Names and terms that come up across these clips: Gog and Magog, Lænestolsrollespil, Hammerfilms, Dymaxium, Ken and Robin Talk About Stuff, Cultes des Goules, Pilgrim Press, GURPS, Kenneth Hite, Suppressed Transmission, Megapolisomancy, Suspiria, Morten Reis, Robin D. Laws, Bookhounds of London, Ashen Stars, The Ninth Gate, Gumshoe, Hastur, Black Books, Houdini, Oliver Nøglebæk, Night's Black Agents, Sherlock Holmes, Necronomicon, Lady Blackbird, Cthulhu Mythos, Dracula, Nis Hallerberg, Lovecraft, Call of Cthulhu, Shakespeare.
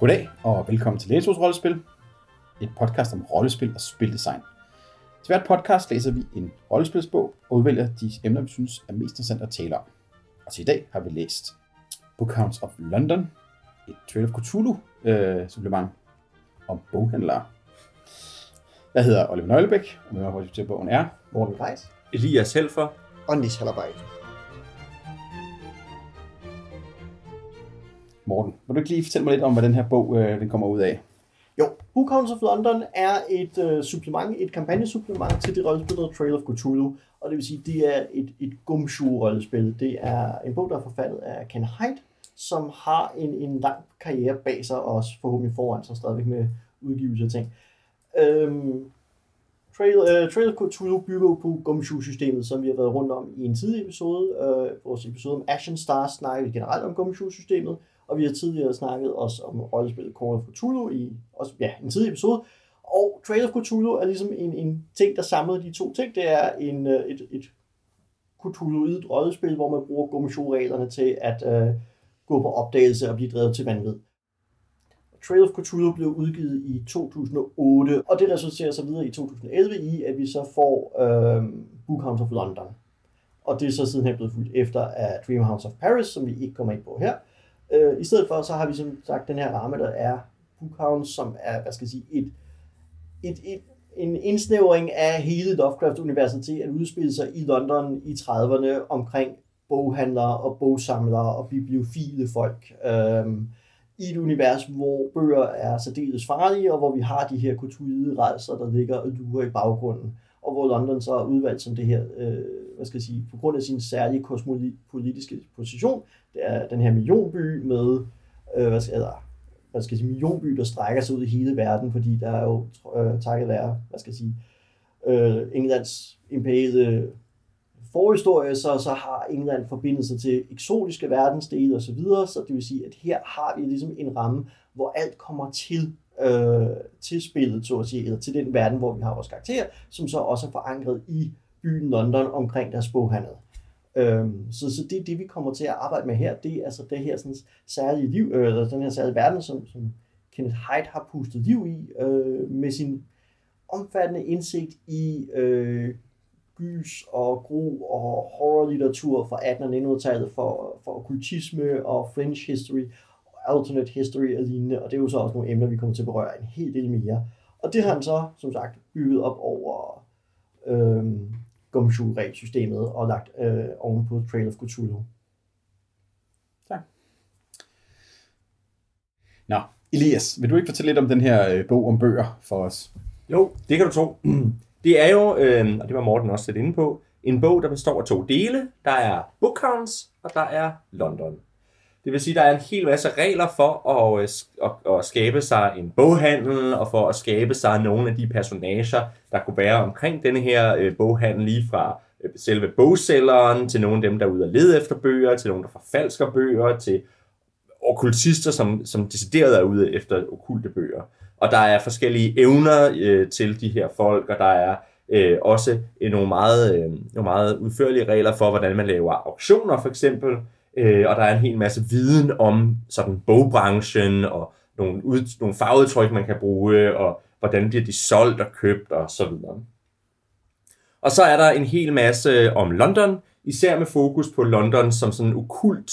Goddag og velkommen til Læsos Rollespil, et podcast om rollespil og spildesign. Til hvert podcast læser vi en rollespilsbog og udvælger de emner, vi synes er mest interessant at tale om. Og til i dag har vi læst Bookhounds of London, et Trail of Cthulhu supplement om boghandlere. Jeg hedder Oliver Nøglebæk, og med mig for til bogen er Morten Reis, Elias Helfer og Nis Hallerberg. Morten, vil du ikke lige fortælle mig lidt om, hvad den her bog den kommer ud af? Jo, Bookhounds of London er et supplement, et kampagnesupplement til det rollespillede Trail of Cthulhu, og det vil sige, det er et Gumshoe-rollespil. Det er en bog, der er forfattet af Kenneth Hite, som har en lang karriere bag sig, og også forhåbentlig foran sig stadigvæk med udgivelse af ting. Trail of Cthulhu bygger på Gumshoe-systemet, som vi har været rundt om i en tidlig episode. Vores episode om Ashen Stars snakker vi generelt om Gumshoe-systemet, og vi har tidligere snakket også om rollespillet Call of Cthulhu i også, en tidlig episode. Og Trail of Cthulhu er ligesom en ting, der samlede de to ting. Det er et Cthulhuidt rollespil, hvor man bruger Gumshoe-reglerne til at gå på opdagelse og blive drevet til vanvid. Trail of Cthulhu blev udgivet i 2008, og det resulterer så videre i 2011 i, at vi så får Bookhounds of London. Og det er så sidenhen blevet fulgt efter af Dreamhouse of Paris, som vi ikke kommer ind på her. I stedet for, så har vi som sagt den her ramme, der er Bookhounds, som er, en indsnævring af hele Lovecraft-universet til at udspille sig i London i 30'erne omkring boghandlere og bogsamlere og bibliofile folk. I et univers, hvor bøger er særdeles farlige, og hvor vi har de her kulturrejser, der ligger og lurer i baggrunden, og hvor London så er udvalgt som det her, på grund af sin særlige kosmopolitiske position. Det er den her millionby med, millionby, der strækker sig ud i hele verden, fordi der er jo takket være, Englands imperiale forhistorie, så har England forbindelse til eksotiske verdensdele osv., så det vil sige, at her har vi ligesom en ramme, hvor alt kommer til spillet, så at sige, eller til den verden, hvor vi har vores karakterer, som så også er forankret i byen London omkring deres boghandel. Så det er det, vi kommer til at arbejde med her. Det er altså det her sådan, særlige liv, eller den her særlige verden, som Kenneth Hite har pustet liv i, med sin omfattende indsigt i gys og gru og horrorlitteratur fra 1800- og 1900-tallet for okkultisme og French history, alternate history og lignende, og det er jo så også nogle emner, vi kommer til at berøre en hel del mere. Og det har han så, som sagt, bygget op over Gumshoe-regelsystemet og lagt oven på Trail of Cthulhu. Tak. Nå, Elias, vil du ikke fortælle lidt om den her bog om bøger for os? Jo, det kan du tro. Det er jo, og det var Morten også lidt inde på, en bog, der består af to dele. Der er Bookhounds, og der er London. Det vil sige, der er en hel masse regler for at skabe sig en boghandel, og for at skabe sig nogle af de personager, der kunne være omkring denne her boghandel, lige fra selve bogselleren, til nogle af dem, der er ude og lede efter bøger, til nogle, der forfalsker bøger, til okkultister, som decideret er ude efter okkulte bøger. Og der er forskellige evner til de her folk, og der er også nogle meget udførlige regler for, hvordan man laver auktioner for eksempel. Og der er en hel masse viden om sådan bogbranchen og nogle farvedtryk, man kan bruge, og hvordan bliver de solgt og købt og så videre. Og så er der en hel masse om London, især med fokus på London som sådan en okkult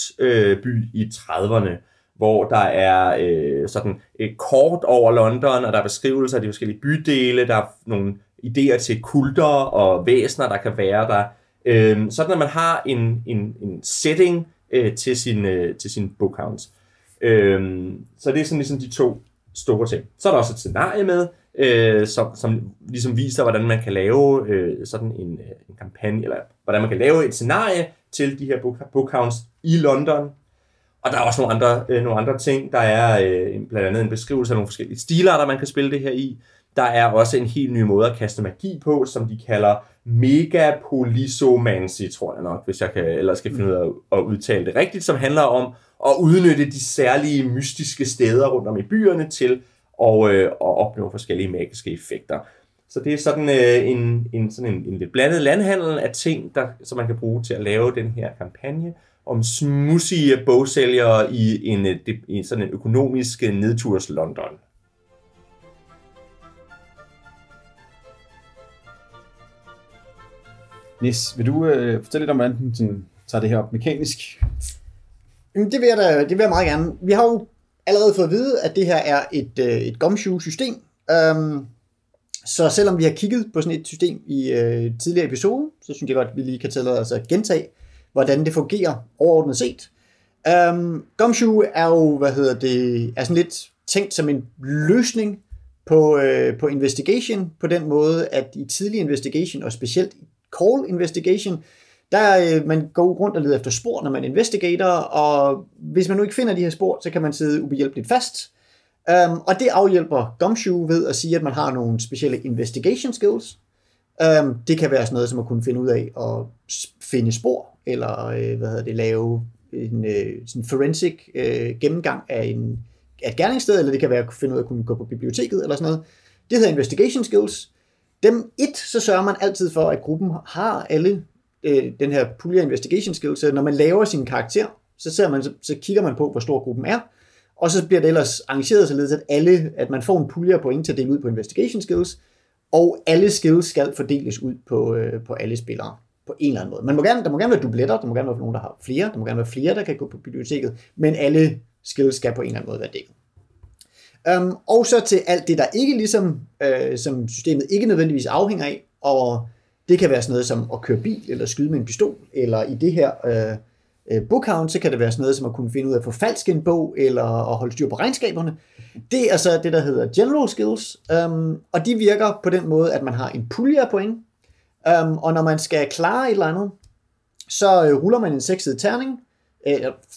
by i 30'erne. Hvor der er sådan et kort over London, og der er beskrivelser af de forskellige bydele, der er nogle idéer til kulter og væsener, der kan være der. Sådan at man har en setting til sin Bookhounds. Så det er sådan ligesom de to store ting. Så er der også et scenarie med, som ligesom viser, hvordan man kan lave sådan en kampagne, eller hvordan man kan lave et scenarie til de her Bookhounds i London. Og der er også nogle andre ting. Der er blandt andet en beskrivelse af nogle forskellige stiler, der man kan spille det her i. Der er også en helt ny måde at kaste magi på, som de kalder Megapolisomancy, tror jeg nok, hvis jeg skal finde ud af at udtale det rigtigt, som handler om at udnytte de særlige mystiske steder rundt om i byerne til at opnå forskellige magiske effekter. Så det er sådan en lidt blandet landhandel af ting, der, som man kan bruge til at lave den her kampagne om smudsige bogsælgere i sådan en økonomisk nedturs London. Nis, vil du fortælle lidt om, hvordan den sådan, tager det her op mekanisk? Jamen, det vil jeg meget gerne. Vi har jo allerede fået at vide, at det her er et Gumshoe-system. Så selvom vi har kigget på sådan et system i tidligere episode, så synes jeg godt, at vi lige kan tillade os at gentage, hvordan det fungerer overordnet set. Gumshoe er jo, er sådan lidt tænkt som en løsning på investigation, på den måde, at i tidlig investigation, og specielt i call investigation, der man går rundt og leder efter spor, når man investigator, og hvis man nu ikke finder de her spor, så kan man sidde ubehjælpeligt fast. Og det afhjælper Gumshoe ved at sige, at man har nogle specielle investigation skills. Det kan være sådan noget som at kunne finde ud af at finde spor, eller lave en forensic gennemgang af et gerningssted, eller det kan være at finde ud af at kunne gå på biblioteket, eller sådan noget. Det hedder investigation skills. Så sørger man altid for, at gruppen har alle den her pool af investigation skills. Så når man laver sin karakter, så kigger man på, hvor stor gruppen er, og så bliver det ellers arrangeret således, at man får en pulje af point til at dele ud på investigation skills, og alle skills skal fordeles ud på alle spillere på en eller anden måde. Der må gerne være dubletter, der må gerne være nogen, der har flere, der må gerne være flere, der kan gå på biblioteket, men alle skills skal på en eller anden måde være delt. Og så til alt det, der ikke som systemet ikke nødvendigvis afhænger af, og det kan være sådan noget som at køre bil, eller skyde med en pistol, eller i det her bookhound, så kan det være sådan noget som at kunne finde ud af at forfalske en bog, eller at holde styr på regnskaberne. Det er så det, der hedder general skills, og de virker på den måde, at man har en pulje af point, og når man skal klare et eller andet, så ruller man en sekset terning,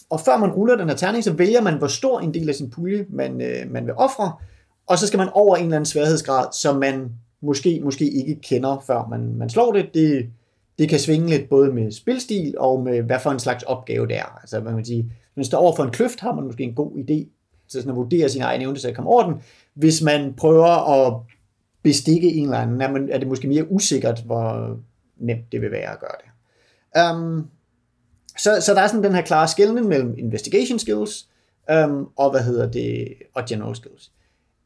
og før man ruller den her terning, så vælger man, hvor stor en del af sin pulje man vil ofre, og så skal man over en eller anden sværhedsgrad, som man måske ikke kender, før man slår det. Det kan svinge lidt både med spilstil og med hvad for en slags opgave det er. Altså, man kan sige, hvis man står over for en kløft, har man måske en god idé til sådan at vurdere sin egen evne til at komme over den. Hvis man prøver at bestikke en eller anden, er det måske mere usikkert, hvor nemt det vil være at gøre det. Så der er sådan den her klare skelnen mellem investigation skills og general skills.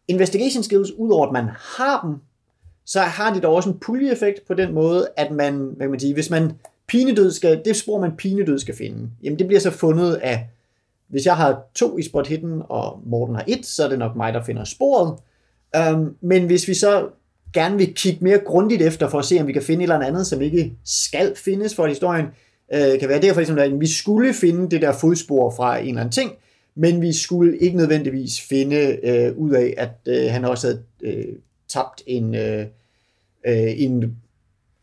Investigation skills, udover at man har dem, så har det dog også en puljeeffekt på den måde, at man, hvad kan man sige, hvis man det spor, man pinedød skal finde, jamen det bliver så fundet af, hvis jeg har 2 i spot hidden, og Morten har 1, så er det nok mig, der finder sporet. Men hvis vi så gerne vil kigge mere grundigt efter, for at se, om vi kan finde et eller andet, som ikke skal findes for historien, kan være derfor, at vi skulle finde det der fodspor fra en eller anden ting, men vi skulle ikke nødvendigvis finde ud af, at han også havde tabt en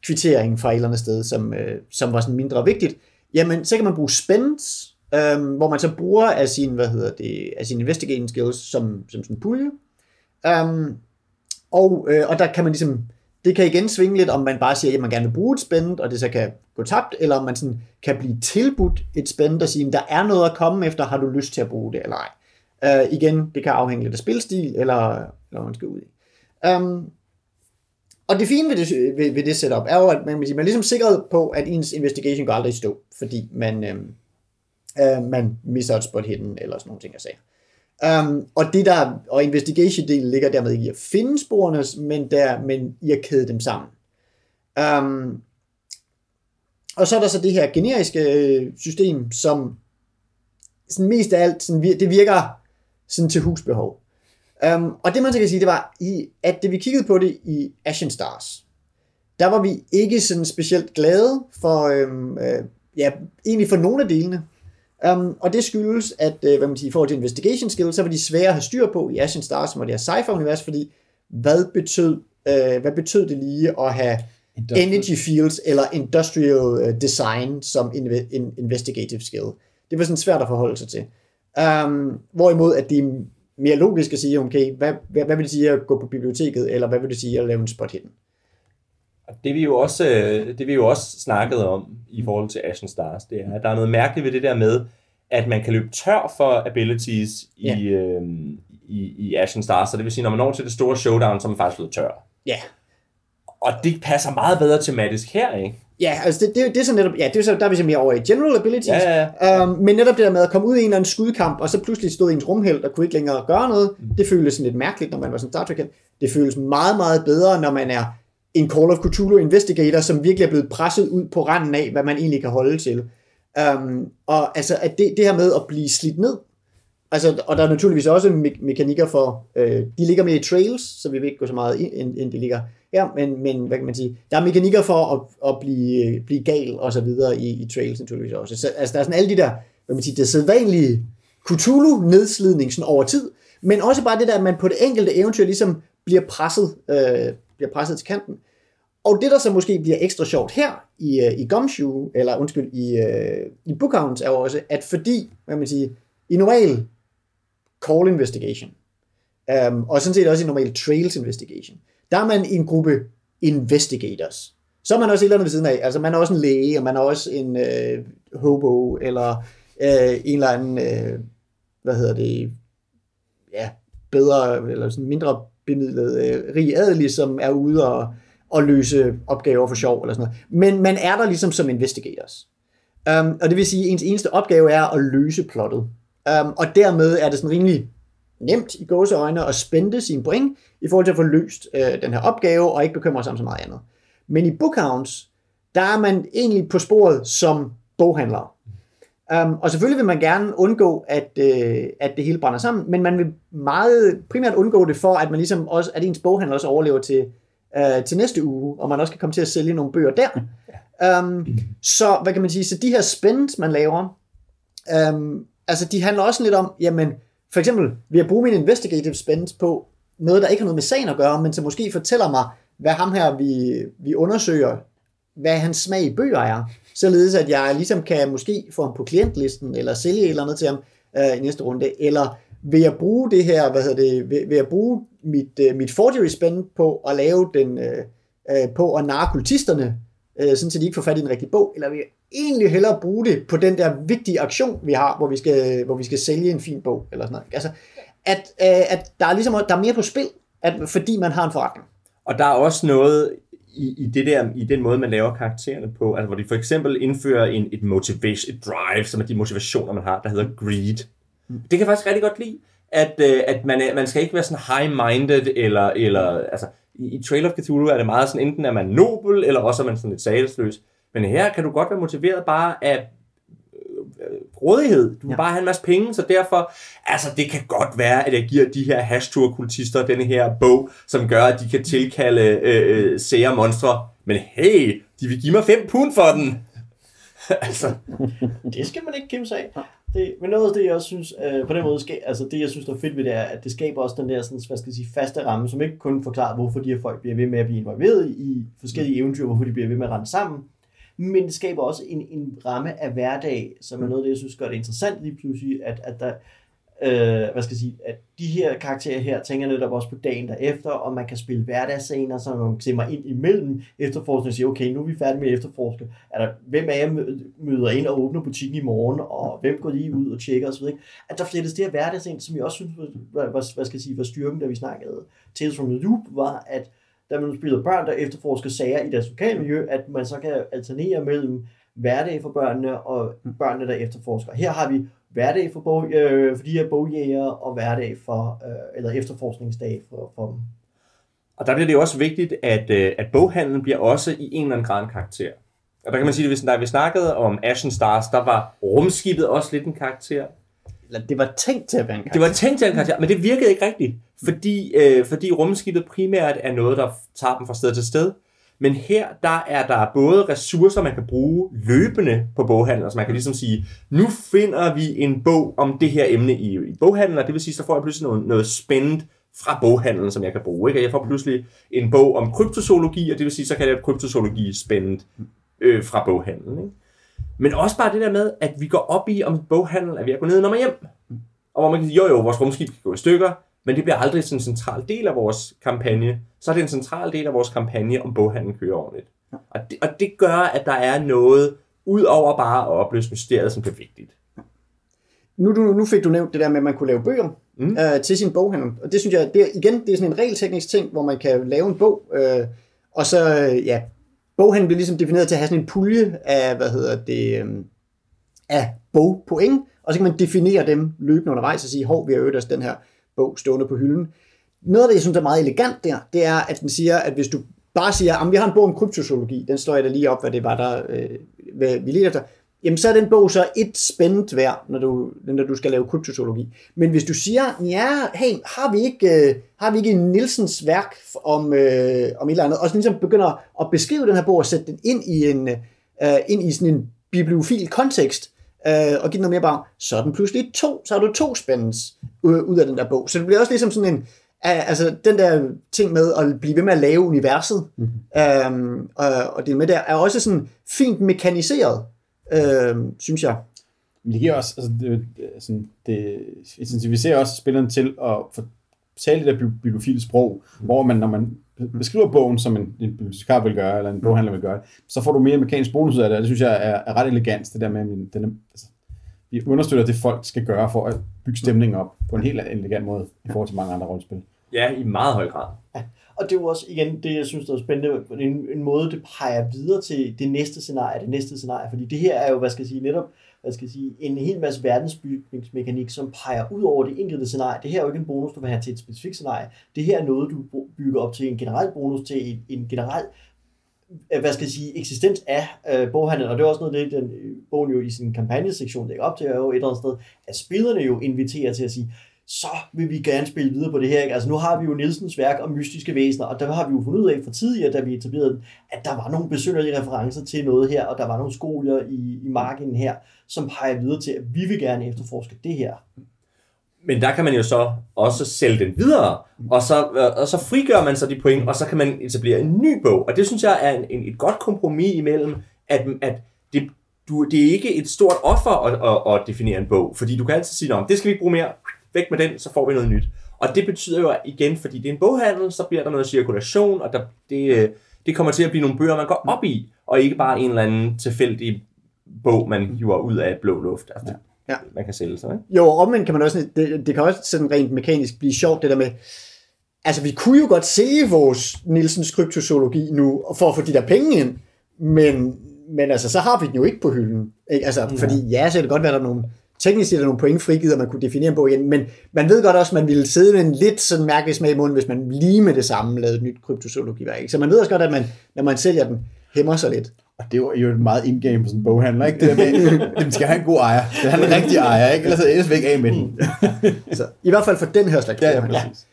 kvittering fra et eller andet sted, som var sådan mindre vigtigt, jamen så kan man bruge spends, hvor man så bruger af sin, af sin investigation skills som sådan en pulje. Og der kan man ligesom, det kan igen svinge lidt, om man bare siger, at man gerne vil bruge et spend, og det så kan gå tabt, eller om man sådan kan blive tilbudt et spend og sige, at der er noget at komme efter, har du lyst til at bruge det eller ej. Igen, det kan afhænge lidt af spilstil, eller man skal ud i. Og det fine ved det setup er jo, at man er ligesom sikret på, at ens investigation går aldrig i stå, fordi man misser et spot hidden eller sådan nogle ting, jeg sagde. Og investigation-delen ligger dermed ikke i at finde sporene, men i at kæde dem sammen. Og så er der så det her generiske system, som sådan mest af alt, det virker sådan til husbehov. Og det man så kan sige, det var, at det vi kiggede på det i Ashen Stars, der var vi ikke sådan specielt glade for, egentlig for nogle af delene. Og det skyldes, at i forhold til investigation skills, så var de svære at have styr på i Ashen Stars, som var det her sci-fi-univers, fordi hvad betød det lige at have energy fields eller industrial design som en investigative skill? Det var sådan svært at forholde sig til. Hvorimod, at det er mere logisk at sige, okay, hvad vil det sige at gå på biblioteket, eller hvad vil det sige at lave en spot hidden? Det vi jo også snakkede om i forhold til Ashen Stars, det er, at der er noget mærkeligt ved det der med, at man kan løbe tør for abilities i Ashen Stars, så det vil sige, når man når til det store showdown, så er man faktisk blevet tør. Ja. Og det passer meget bedre tematisk her, ikke? Ja, altså det er så netop, ja, det er så, der er vi simpelthen over i general abilities, ja. Men netop det der med at komme ud i en eller anden skudkamp, og så pludselig stod ens rumhelt og kunne ikke længere gøre noget, det føles sådan lidt mærkeligt, når man var sådan Star Trek-held. Det føles meget, meget bedre, når man er en Call of Cthulhu investigator, som virkelig er blevet presset ud på randen af, hvad man egentlig kan holde til. Og altså, at det her med at blive slidt ned, altså, og der er naturligvis også mekanikker for, de ligger med i trails, så vi vil ikke gå så meget ind de ligger her, men hvad kan man sige, der er mekanikker for at blive gal og så videre i trails naturligvis også. Så, altså der er sådan alle de der, hvad man siger, det sædvanlige Cthulhu-nedslidning sådan over tid, men også bare det der, at man på det enkelte eventyr ligesom bliver presset til kanten. Og det, der så måske bliver ekstra sjovt her i Gumshoe, eller undskyld, i Bookhounds, er også, at fordi, hvad man siger, i normal call investigation, og sådan set også i normal trails investigation, der er man i en gruppe investigators. Så er man også et eller andet ved siden af. Altså man er også en læge, og man er også en hobo, eller en eller anden, bedre, eller sådan mindre bemidlet rig adelig, som er ude og løse opgaver for sjov, eller sådan noget. Men man er der ligesom som investigators. Og det vil sige, at ens eneste opgave er at løse plottet. Og dermed er det sådan rimelig nemt i gåseøjne at spænde sine point i forhold til at få løst den her opgave og ikke bekymre sig om så meget andet. Men i Bookhounds, der er man egentlig på sporet som boghandler. Og selvfølgelig vil man gerne undgå, at det hele brænder sammen, men man vil meget primært undgå det for, at man ligesom også, at ens boghandler også overlever til næste uge, og man også kan komme til at sælge nogle bøger der. Så hvad kan man sige, så de her spænds, man laver, altså de handler også lidt om, jamen for eksempel vil jeg bruge min investigative spænds på noget, der ikke har noget med sagen at gøre, men som måske fortæller mig, hvad ham her vi undersøger, hvad hans smag i bøger er, således at jeg ligesom kan måske få ham på klientlisten, eller sælge et eller andet til ham i næste runde, eller vil jeg bruge det her, vil jeg bruge mit forgery spænd på at lave den, på at narre kultisterne, sådan så de ikke får fat i en rigtig bog, eller vil jeg egentlig hellere bruge det på den der vigtige aktion, vi har, hvor vi skal sælge en fin bog, eller sådan noget. Altså, at der er ligesom, der er mere på spil, fordi man har en forretning. Og der er også noget i det der, i den måde, man laver karaktererne på, altså hvor de for eksempel indfører et motivation, et drive, som er de motivationer, man har, der hedder greed. Det kan jeg faktisk rigtig godt lide, at man skal ikke være sådan high-minded, eller altså, i Trail of Cthulhu er det meget sådan, enten er man nobel, eller også er man sådan lidt sagelsløs. Men her kan du godt være motiveret bare af rådighed. Du kan bare have en masse penge, så derfor, altså det kan godt være, at jeg giver de her Hastur-kultister denne her bog, som gør, at de kan tilkalde sære monstre. Men hey, de vil give mig 5 pund for den. Altså, det skal man ikke kæmpe sig af. Men noget af det, jeg også synes, på den måde, altså det, jeg synes, der er fedt ved det, er, at det skaber også den der sådan, hvad skal jeg sige, faste ramme, som ikke kun forklarer, hvorfor de her folk bliver ved med at blive involveret i forskellige eventyr, hvorfor de bliver ved med at rende sammen, men det skaber også en ramme af hverdag, som er noget af det, jeg synes, gør det interessant lige pludselig, at der, hvad skal jeg sige, at de her karakterer her tænker netop også på dagen derefter, og man kan spille hverdagsscener, så man klemmer ind imellem efterforskningen og siger, okay, nu er vi færdige med at efterforske. Hvem af jer møder ind og åbner butikken i morgen, og hvem går lige ud og tjekker osv.? At der flettes det her hverdagsscener, som jeg også synes var styrken, da vi snakkede Tales from the Loop, var, at da man spiller børn, der efterforsker sager i deres lokale miljø, at man så kan alternere mellem hverdag for børnene og børnene, der efterforsker. Her har vi hverdag for de her bogjæger og hverdag for, eller efterforskningsdag for dem. Og der bliver det jo også vigtigt, at boghandlen bliver også i en eller anden grad en karakter. Og der kan man sige, at da vi snakkede om Ashen Stars, der var rumskibet også lidt en karakter. Eller det var tænkt til at være en karakter. Det var tænkt til at være en karakter, men det virkede ikke rigtigt, fordi rumskibet primært er noget, der tager dem fra sted til sted. Men her, der er både ressourcer, man kan bruge løbende på boghandler, så man kan ligesom sige, nu finder vi en bog om det her emne i boghandler, det vil sige, så får jeg pludselig noget spændende fra boghandlen, som jeg kan bruge. Ikke? Jeg får pludselig en bog om kryptozoologi, og det vil sige, så kan jeg lave kryptozoologi spændende fra boghandlen. Ikke? Men også bare det der med, at vi går op i, om boghandlen er ved at gå ned og hjem. Og hvor man kan sige, jo, vores rumskib kan gå i stykker, men det bliver aldrig sådan en central del af vores kampagne. Så er det en central del af vores kampagne, om boghandlen kører ordentligt. Og det gør, at der er noget, ud over bare at opløse mysteriet, som bliver vigtigt. Nu fik du nævnt det der med, at man kunne lave bøger til sin boghandel. Og det synes jeg, det er sådan en regelteknisk ting, hvor man kan lave en bog, Og så, ja, boghandlen blev ligesom defineret til at have sådan en pulje af, af bogpoint, og så kan man definere dem løbende undervejs og sige, hov, vi har øvet os den her bog stående på hylden. Noget af det, jeg synes er meget elegant der, det er, at den siger, at hvis du bare siger, at vi har en bog om kryptozoologi, den slår jeg da lige op, hvad det var, der vi ledte efter, jamen så er den bog så et spændt værd, når du skal lave kryptozoologi. Men hvis du siger, ja, hey, har vi ikke Nielsens værk om et eller andet, og så ligesom begynder at beskrive den her bog og sætte den ind i ind i sådan en bibliofil kontekst, og give den noget mere bare, så er den pludselig så har du to spænds ud af den der bog. Så det bliver også ligesom sådan en, altså den der ting med at blive ved med at lave universet, og det med der, er også sådan fint mekaniseret, synes jeg. Men det giver også, altså det vi ser også spilleren til at fortælle det der bibliofile sprog, hvor man, når man beskriver bogen, som en bibliotekar vil gøre, eller en boghandler vil gøre, så får du mere mekanisk bonus ud af det, og det synes jeg er ret elegant, det der med, vi understøtter det, folk skal gøre for at bygge stemningen op på en helt elegant måde i forhold til mange andre rollespil. Ja, i meget høj grad. Ja. Og det er jo også, igen, det jeg synes, der er spændende, en måde, det peger videre til det næste scenarie, fordi det her er jo, en hel masse verdensbygningsmekanik, som peger ud over det enkelte scenarie. Det her er jo ikke en bonus, du vil have til et specifikt scenarie. Det her er noget, du bygger op til en generel bonus, til en generel eksistens af boghandlen, og det er også noget, den bogen jo i sin kampagnesektion lægger op til, er jo et eller andet sted, at spillerne jo inviterer til at sige, så vil vi gerne spille videre på det her, ikke? Altså nu har vi jo Nielsens værk om mystiske væsener, og der har vi jo fundet ud af fra tidligere, da vi etablerede den, at der var nogle besynderlige referencer til noget her, og der var nogle skoler i markingen her, som peger videre til, at vi vil gerne efterforske det her. Men der kan man jo så også sælge den videre, og så frigør man så de point, og så kan man etablere en ny bog. Og det synes jeg er et godt kompromis imellem, at det er ikke et stort offer at definere en bog, fordi du kan altid sige, det skal vi ikke bruge mere, væk med den, så får vi noget nyt. Og det betyder jo igen, fordi det er en boghandel, så bliver der noget cirkulation, og det kommer til at blive nogle bøger, man går op i, og ikke bare en eller anden tilfældig bog, man hiver ud af blå luft. Altså, ja. Man kan sælge sig, ikke? Jo, og omvendt kan man også, det kan også sådan rent mekanisk blive sjovt, det der med, altså vi kunne jo godt sælge vores Nielsens kryptozoologi nu, for at få de der penge ind, men altså, så har vi den jo ikke på hylden. Ikke? Altså, fordi ja, så kan det godt være, der er nogle teknisk set er nogle point frigivet, og man kunne definere en bog igen, men man ved godt også, man ville sidde med en lidt sådan mærkelig smag i munden, hvis man lige med det samme lavede et nyt kryptozoologiværk. Så man ved også godt, at man, når man sælger den, hæmmer sig lidt. Og det er jo et meget in-game på sådan en boghandler, ikke? Det med, den skal have en god ejer. Den har en rigtig ejer, ikke? Ellers vil ikke af med den. Så, i hvert fald for den her slags. Ja, præcis.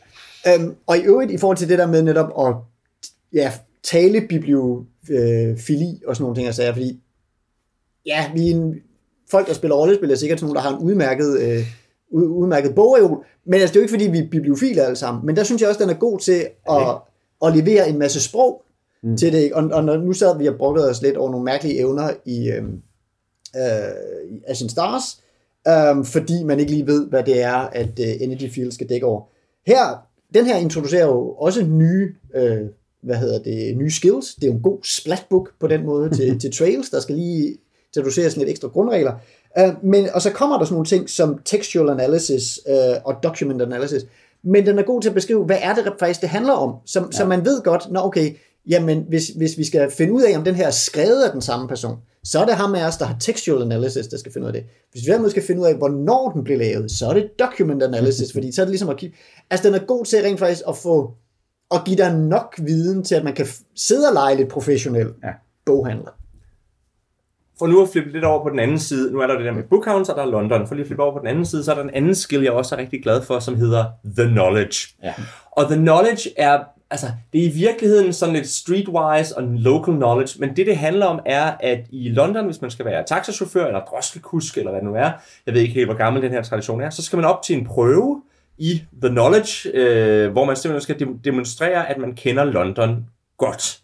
Ja. Og i øvrigt, i forhold til det der med netop at tale bibliofili og sådan nogle ting, altså, fordi ja, folk, der spiller rollespil, er sikkert nogen, der har en udmærket bogreol. Men altså, det er jo ikke, fordi vi er bibliofiler alle sammen. Men der synes jeg også, den er god til at levere en masse sprog til det. Og nu sad vi og brokkede os lidt over nogle mærkelige evner i Ashen Stars, fordi man ikke lige ved, hvad det er, at Energy Field skal dække over. Den her introducerer jo også nye skills. Det er jo en god splatbook på den måde til Trails, der skal lige så du ser sådan lidt ekstra grundregler. Og så kommer der sådan nogle ting som textual analysis og document analysis. Men den er god til at beskrive, hvad er det faktisk, det handler om. Så man ved godt, hvis vi skal finde ud af, om den her er skrevet af den samme person, så er det ham af os, der har textual analysis, der skal finde ud af det. Hvis vi derimod skal finde ud af, hvornår den blev lavet, så er det document analysis, fordi så er det ligesom at kigge. Altså, den er god til rent faktisk at give dig nok viden til, at man kan sidde og lege lidt professionel boghandler. For nu at flippe lidt over på den anden side, nu er der det der med Bookhounds, og der er London. For lige at flippe over på den anden side, så er der en anden skill, jeg også er rigtig glad for, som hedder The Knowledge. Ja. Og The Knowledge er, altså, det er i virkeligheden sådan lidt streetwise og local knowledge, men det handler om er, at i London, hvis man skal være taxachauffør eller drosselkusk, eller hvad det nu er, jeg ved ikke helt, hvor gammel den her tradition er, så skal man op til en prøve i The Knowledge, hvor man simpelthen skal demonstrere, at man kender London godt.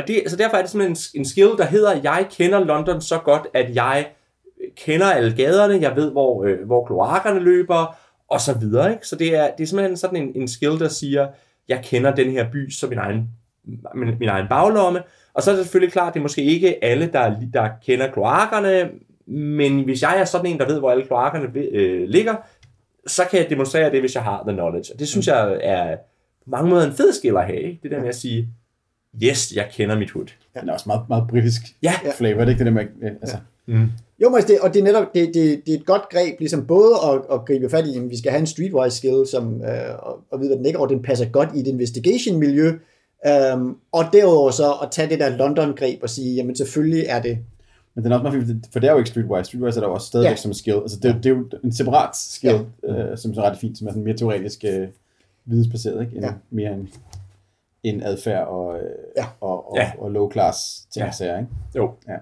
Og så derfor er det simpelthen en skill, der hedder, jeg kender London så godt, at jeg kender alle gaderne, jeg ved, hvor kloakkerne løber, og så videre. Ikke? Så det er simpelthen sådan en skill, der siger, jeg kender den her by som min egen baglomme. Og så er det selvfølgelig klart, at det er måske ikke alle, der kender kloakkerne, men hvis jeg er sådan en, der ved, hvor alle kloakkerne ligger, så kan jeg demonstrere det, hvis jeg har the knowledge. Og det synes jeg er på mange måder en fed skill at have. Ikke? Det der med at sige, yes, jeg kender mit hud. Ja, den er også meget, meget britisk flavor, det er ikke det, der altså. Jo, men det, og det er netop det er et godt greb, ligesom både at gribe fat i, at vi skal have en streetwise skill, som og vide, hvad den ikke, og den passer godt i et investigation-miljø, og derudover så at tage det der London-greb og sige, jamen selvfølgelig er det. Men den er også meget, for det er jo ikke streetwise. Streetwise er der også stadigvæk som skill. Altså det er jo en separat skill, som så er ret fint, som er sådan mere teoretisk vidensbaseret, ikke? Mere en adfærd og low-class ting sager, ikke? Jo. Ja.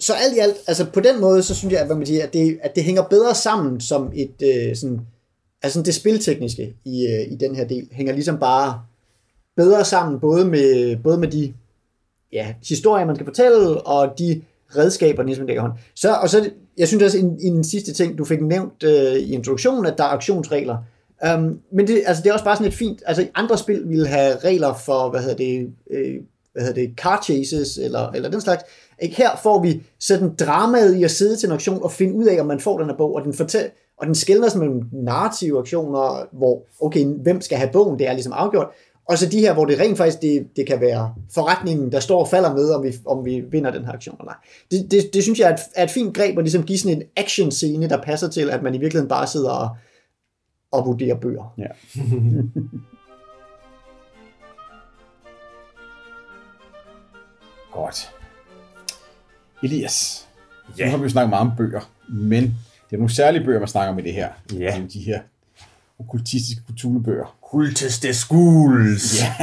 Så alt i alt, altså på den måde, så synes jeg, at det hænger bedre sammen som et sådan, altså det spiltekniske i den her del hænger ligesom bare bedre sammen både med de historier man skal fortælle og de redskaber ligesom der hånd. Så jeg synes også en sidste ting du fik nævnt i introduktionen, at der er auktionsregler. Men det, altså det er også bare sådan et fint, altså andre spil ville have regler for car chases eller den slags. Ikke? Her får vi sådan dramaet i at sidde til en auktion og finde ud af, om man får den her bog, og den skelner sig mellem narrative auktioner, hvor, okay, hvem skal have bogen, det er ligesom afgjort, og så de her, hvor det rent faktisk, det kan være forretningen, der står og falder med, om vi vinder den her auktion eller ej. Det synes jeg er et fint greb at ligesom give sådan en action-scene, der passer til, at man i virkeligheden bare sidder og vurderer bøger. Ja. Godt. Elias, nu har vi jo snakket meget om bøger, men det er nogle særlige bøger, man snakker om i det her. Yeah. Det er de her okkultistiske Cthulhu-bøger. Cultes des Goules. Ja.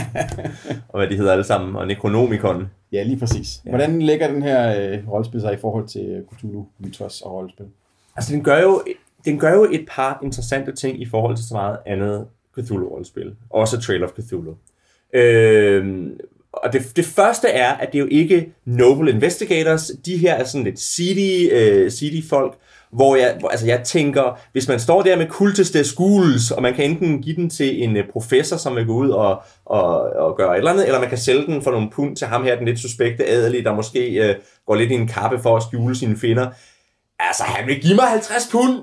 Og hvad de hedder alle sammen, og Necronomicon. Ja, lige præcis. Ja. Hvordan ligger den her rollespil sig i forhold til Cthulhu, mythos og rollespil? Altså, den gør jo et par interessante ting i forhold til så meget andet Cthulhu-rollespil. Også Trail of Cthulhu. Og det første er, at det jo ikke noble investigators. De her er sådan lidt seedy folk, hvor jeg tænker, hvis man står der med Cultes des Goules, og man kan enten give den til en professor, som vil gå ud og gøre et eller andet, eller man kan sælge den for nogle pund til ham her, den lidt suspekte adelige, der måske går lidt i en kappe for at skjule sine finder. Altså, han vil give mig 50 pund!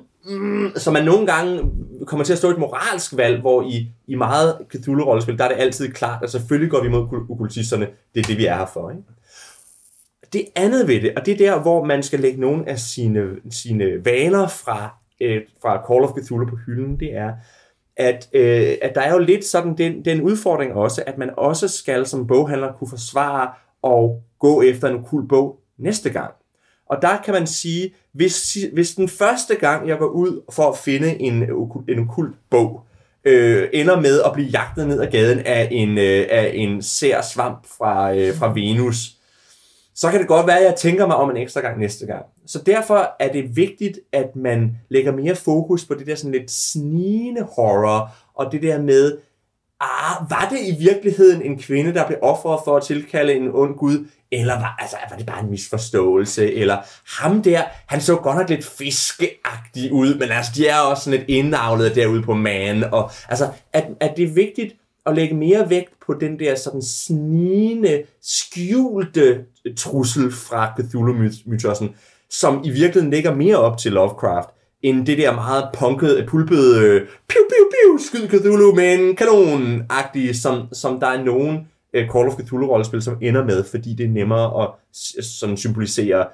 Så man nogle gange kommer til at stå et moralsk valg, hvor i meget Cthulhu-rollespil, der er det altid klart, at selvfølgelig går vi imod okkultisterne. Det er det, vi er her for. Ikke? Det andet ved det, og det er der, hvor man skal lægge nogle af sine vaner fra Call of Cthulhu på hylden, det er, at der er jo lidt sådan den udfordring også, at man også skal som boghandler kunne forsvare og gå efter en cool bog næste gang. Og der kan man sige, hvis den første gang, jeg går ud for at finde en okkult bog, ender med at blive jagtet ned ad gaden af en sær svamp fra Venus, så kan det godt være, at jeg tænker mig om en ekstra gang næste gang. Så derfor er det vigtigt, at man lægger mere fokus på det der sådan lidt snigende horror, og det der med, var det i virkeligheden en kvinde, der blev ofret for at tilkalde en ond gud, eller var det bare en misforståelse, eller ham der, han så godt nok lidt fiskeagtig ud, men altså, de er også sådan lidt indavlet derude på man, og altså, at det er vigtigt at lægge mere vægt på den der sådan snigende, skjulte trussel fra Cthulhu-mytosen, som i virkeligheden ligger mere op til Lovecraft, end det der meget punkede, pulpede, piu, piu, piu, skyd Cthulhu med en kanon-agtige, som der er nogen Call of Cthulhu-rollespil, som ender med, fordi det er nemmere at sådan symbolisere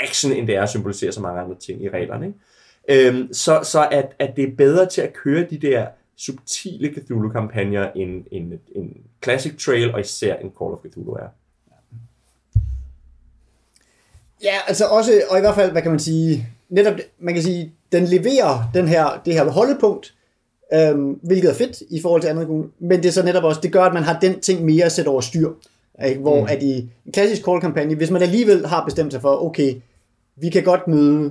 action, end det er at symbolisere så mange andre ting i reglerne. Ikke? Så at det er bedre til at køre de der subtile Cthulhu-kampagner, end Classic Trail, og især en Call of Cthulhu er. Ja, altså også, og i hvert fald, hvad kan man sige, netop, man kan sige, den leverer det her holdepunkt, hvilket er fedt i forhold til andre Cthulhu, men det er så netop også, det gør, at man har den ting mere at sætte over styr, ikke? Hvor at i en klassisk call-kampagne, hvis man alligevel har bestemt sig for, okay, vi kan godt møde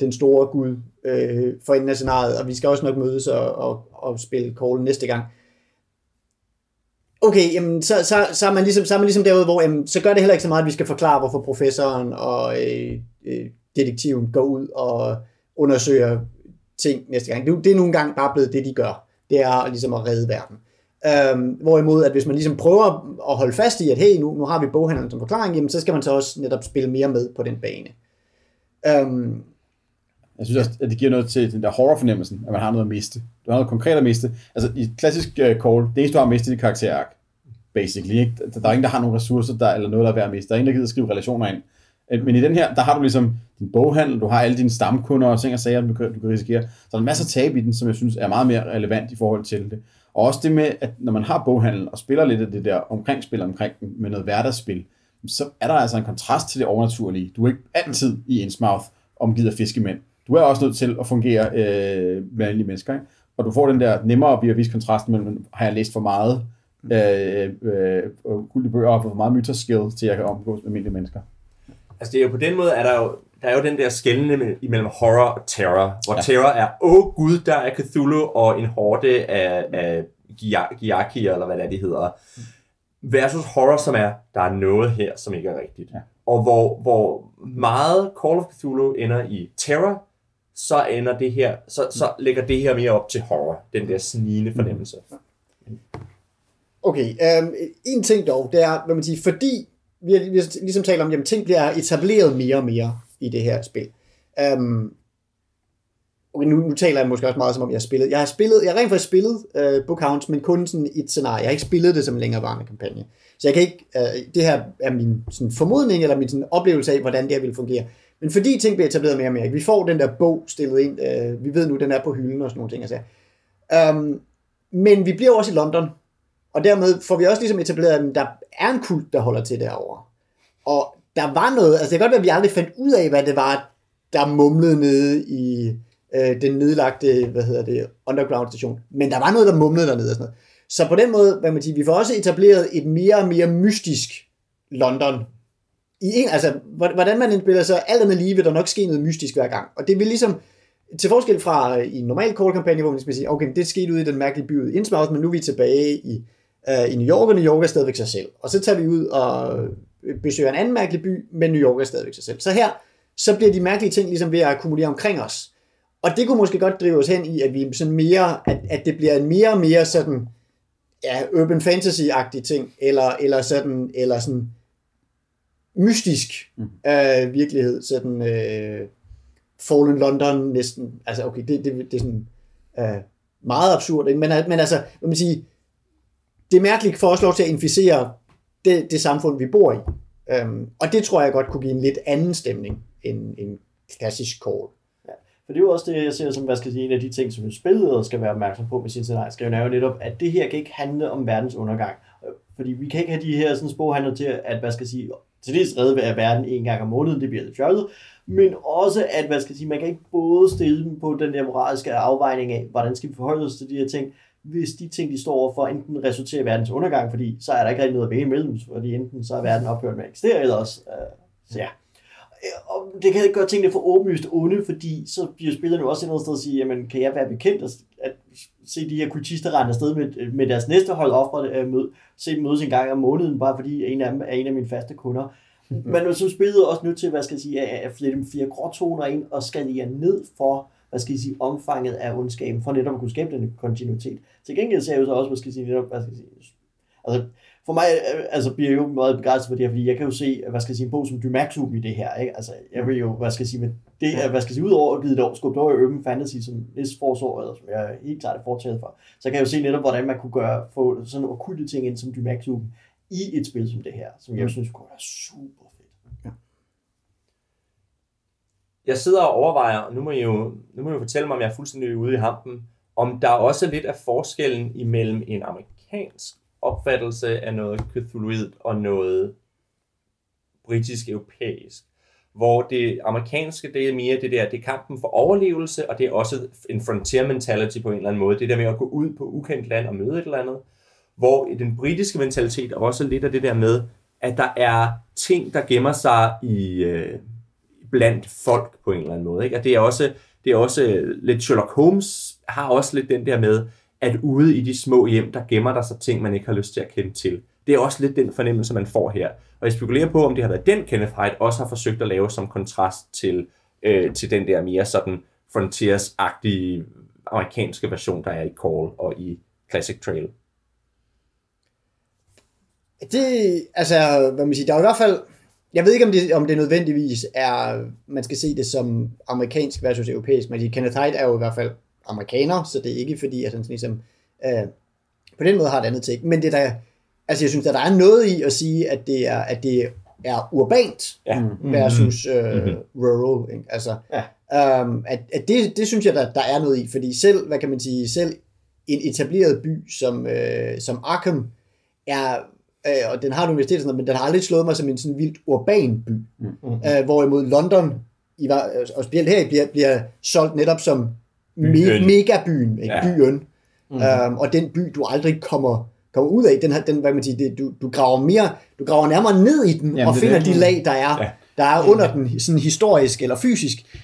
den store gud for enden af scenariet, og vi skal også nok mødes og spille call næste gang. Okay, jamen, så er man ligesom derude, hvor jamen, så gør det heller ikke så meget, at vi skal forklare, hvorfor professoren og detektiven går ud og undersøger ting næste gang. Det er nogle gange bare blevet det, de gør. Det er ligesom at redde verden. Hvorimod, at hvis man ligesom prøver at holde fast i, at hey, nu har vi boghandleren som forklaring, jamen, så skal man så også netop spille mere med på den bane. Jeg synes også, at det giver noget til den der horror-fornemmelsen, at man har noget at miste. Du har noget konkret at miste. Altså i klassisk Call, det eneste du har at miste, det er karakterark. Basically, ikke? Der er ingen, der har nogle ressourcer, der, eller noget, der er værd at miste. Der er ingen, der gider skrive relationer ind. Men i den her, der har du ligesom din boghandel, du har alle dine stamkunder og ting og sager, du kan risikere. Så der er en masse tab i den, som jeg synes er meget mere relevant i forhold til det. Og også det med, at når man har boghandel og spiller lidt af det der omkringspil omkring med noget hverdagsspil, så er der altså en kontrast til det overnaturlige. Du er ikke altid i Innsmouth omgivet af fiskemænd. Du er også nødt til at fungere med almindelige mennesker, ikke? Og du får den der nemmere ved at vise kontrasten mellem, har jeg læst for meget kulde bøger og for meget myterskill til, at jeg kan omgås med almindelige mennesker. Altså det er jo på den måde, at der er jo den der skelne imellem horror og terror, hvor terror er, gud, der er Cthulhu og en horde af giakier, eller hvad det er, de hedder, versus horror, som er, der er noget her, som ikke er rigtigt. Ja. Og hvor meget Call of Cthulhu ender i terror, så ender det her, så lægger det her mere op til horror, den der snigende fornemmelse. Okay, en ting dog, det er, hvad man siger, fordi vi ligesom taler om, jamen ting bliver etableret mere og mere i det her spil. Okay, nu taler jeg måske også meget som om, jeg har spillet. Jeg har rent faktisk spillet Bookhounds, men kun sådan et scenarie. Jeg har ikke spillet det som en længerevarende kampagne. Så jeg kan ikke, det her er min sådan, formodning, eller min sådan, oplevelse af, hvordan det her ville fungere. Men fordi ting bliver etableret mere og mere, vi får den der bog stillet ind, vi ved nu, den er på hylden og sådan nogle ting. Altså. Men vi bliver også i London, og dermed får vi også ligesom etableret, at der er en kult, der holder til derovre. Og der var noget, altså det kan godt være, at vi aldrig fandt ud af, hvad det var, der mumlede nede i den nedlagte, underground-station. Men der var noget, der mumlede dernede og sådan noget. Så på den måde, hvad man siger, vi får også etableret et mere og mere mystisk London. Altså, hvordan man indspiller sig, alt andet lige vil der nok ske noget mystisk hver gang. Og det vil ligesom, til forskel fra i en normal call-kampagne, hvor man skal sige, okay, det skete ude i den mærkelige by i Innsmouth, men nu er vi tilbage i New York, og New York er stadigvæk sig selv. Og så tager vi ud og besøger en anden mærkelig by, men New York er stadigvæk sig selv. Så her, så bliver de mærkelige ting ligesom ved at akkumulere omkring os. Og det kunne måske godt drive os hen i, at vi sådan mere, at det bliver en mere og mere sådan, ja, urban fantasy-agtig ting, eller sådan mystisk virkelighed, sådan Fallen London næsten, altså okay, det er sådan meget absurd, ikke? Men altså, hvad man siger, det er mærkeligt for os lov til at inficere det samfund, vi bor i, og det tror jeg godt kunne give en lidt anden stemning end en klassisk call. For det er jo også det, jeg ser som, hvad skal jeg sige, en af de ting, som en spilleder skal være opmærksom på med sin scenarieskriven, er jo netop, at det her kan ikke handle om verdens undergang. Fordi vi kan ikke have de her sådan spåhandler til, at, hvad skal jeg sige, til dels redde verden en gang om måneden, det bliver lidt fjollet, men også at, hvad skal jeg sige, man kan ikke både stille dem på den der moralske afvejning af, hvordan skal vi forholde os til de her ting, hvis de ting, de står overfor, enten resulterer i verdens undergang, fordi så er der ikke rigtig noget at vælge imellem, fordi enten så er verden ophørt med at eksistere, eller også, så ja. Og det kan gøre tingene for åbenlyst onde, fordi så bliver spillerne jo også et eller andet sted at sige, jamen kan jeg være bekendt at se de her kultister rende afsted med deres næste hold ofre, se dem mødes en gang om måneden, bare fordi en af dem er en af mine faste kunder. Men som spillede også nødt til, hvad skal jeg sige, at flette dem flere gråtoner ind og skalere ned for, hvad skal jeg sige, omfanget af ondskaben, for netop at kunne skabe den kontinuitet. Til gengæld ser jeg jo så også, hvad skal jeg sige, altså, for mig altså, bliver jeg jo meget begejstret for det her, fordi jeg kan jo se, hvad skal jeg sige, en bog som Dymaxium i det her, ikke? Altså, jeg vil jo, hvad skal jeg sige, med det her, hvad skal jeg sige, udover at give det over, skubbe det over i Urban Fantasy, som næste forsår, som jeg helt klart er foretaget for, så kan jeg jo se netop, hvordan man kunne få sådan nogle okulte ting ind som Dymaxium i et spil som det her, som jeg synes kunne være super fedt. Ja. Jeg sidder og overvejer, og nu må I jo fortælle mig, om jeg er fuldstændig ude i hampen, om der også er lidt af forskellen imellem en amerikansk opfattelse af noget Cthulhuid og noget britisk-europæisk, hvor det amerikanske, det er mere det der, det er kampen for overlevelse, og det er også en frontier mentality på en eller anden måde, det der med at gå ud på ukendt land og møde et eller andet, hvor den britiske mentalitet er også lidt af det der med, at der er ting, der gemmer sig i blandt folk på en eller anden måde, ikke? Og det er også lidt Sherlock Holmes har også lidt den der med, at ude i de små hjem, der gemmer der sig ting, man ikke har lyst til at kende til. Det er også lidt den fornemmelse, man får her. Og jeg spekulerer på, om det har været den Kenneth Hite også har forsøgt at lave som kontrast til den der mere sådan frontiers-agtige amerikanske version, der er i Call og i Classic Trail. Det, altså, hvad man siger, der er i hvert fald Jeg ved ikke, om det nødvendigvis er, man skal se det som amerikansk versus europæisk, men Kenneth Hite er jo i hvert fald amerikaner, så det er ikke fordi, at han ligesom, på den måde har et andet take. Men det der, altså jeg synes, at der er noget i at sige, at det er urbant versus rural, ikke? Altså, at det synes jeg, der er noget i, fordi selv, hvad kan man sige, selv en etableret by som Arkham er, og den har et universitet, men den har aldrig slået mig som en sådan vildt urban by, hvorimod London, og specielt her, bliver solgt netop som megabyen, ikke? Ja. Byen, og den by, du aldrig kommer ud af, den hvad man siger, du graver nærmere ned i den. Jamen, og finder de lag, der er under den, sådan historisk eller fysisk,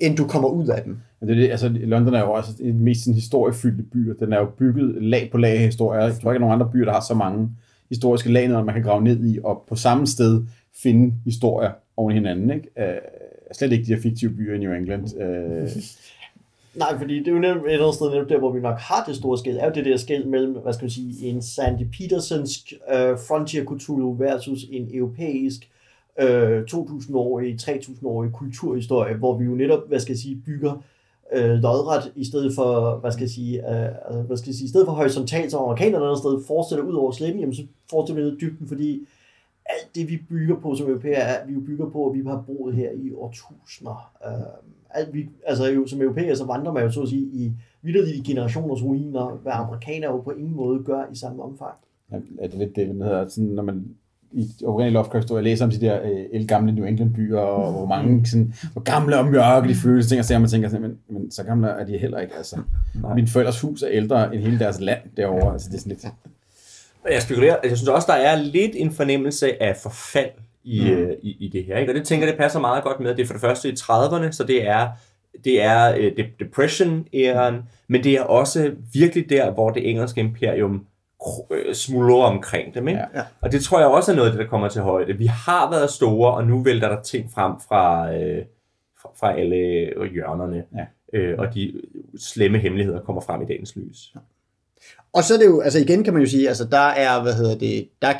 end du kommer ud af den. Det, altså, London er jo også den mest historiefyldte by, og den er jo bygget lag på lag af historier. Jeg tror ikke, at nogen andre byer, der har så mange historiske lag, når man kan grave ned i, og på samme sted finde historier oven hinanden. Ikke? Slet ikke de her fiktive byer i New England. Nej, fordi det er jo netop et andet sted, netop der, hvor vi nok har det store skel, er jo det der skel mellem, hvad skal man sige, en Sandy Petersonsk frontier Cthulhu versus en europæisk 2000-årig, 3000-årig kulturhistorie, hvor vi jo netop, hvad skal jeg sige, bygger lodret i stedet for, i stedet for horisontalt, som amerikanerne eller andet sted fortsætter ud over slæben, jamen så fortsætter vi ned i dybden, fordi alt det, vi bygger på som europæer, er, vi jo bygger på, og vi har boet her i årtusinder. Jo, som europæer, så vandrer man jo så at sige i vildt generationers ruiner, hvad amerikanere jo på ingen måde gør i samme omfang. Ja, det er lidt det, hedder, sådan, når man i original Lovecraft-historie læser om de der gamle New England-byer, og hvor mange sådan, hvor gamle og mørke de følelser, ting, og så man tænker sådan, men så gamle er de heller ikke. Altså. Min forældres hus er ældre end hele deres land derovre. Ja. Altså, det er sådan lidt... Jeg spekulerer, jeg synes også, der er lidt en fornemmelse af forfald i det her, ikke? Og det tænker, det passer meget godt med, det er for det første i 30'erne, så det er depression-æren, men det er også virkelig der, hvor det engelske imperium smuldrer omkring dem, ikke? Ja. Og det tror jeg også er noget af det, der kommer til højde. Vi har været store, og nu vælter der ting frem fra alle hjørnerne, og de slemme hemmeligheder kommer frem i dagens lys. Og så er det jo, altså igen kan man jo sige, altså der er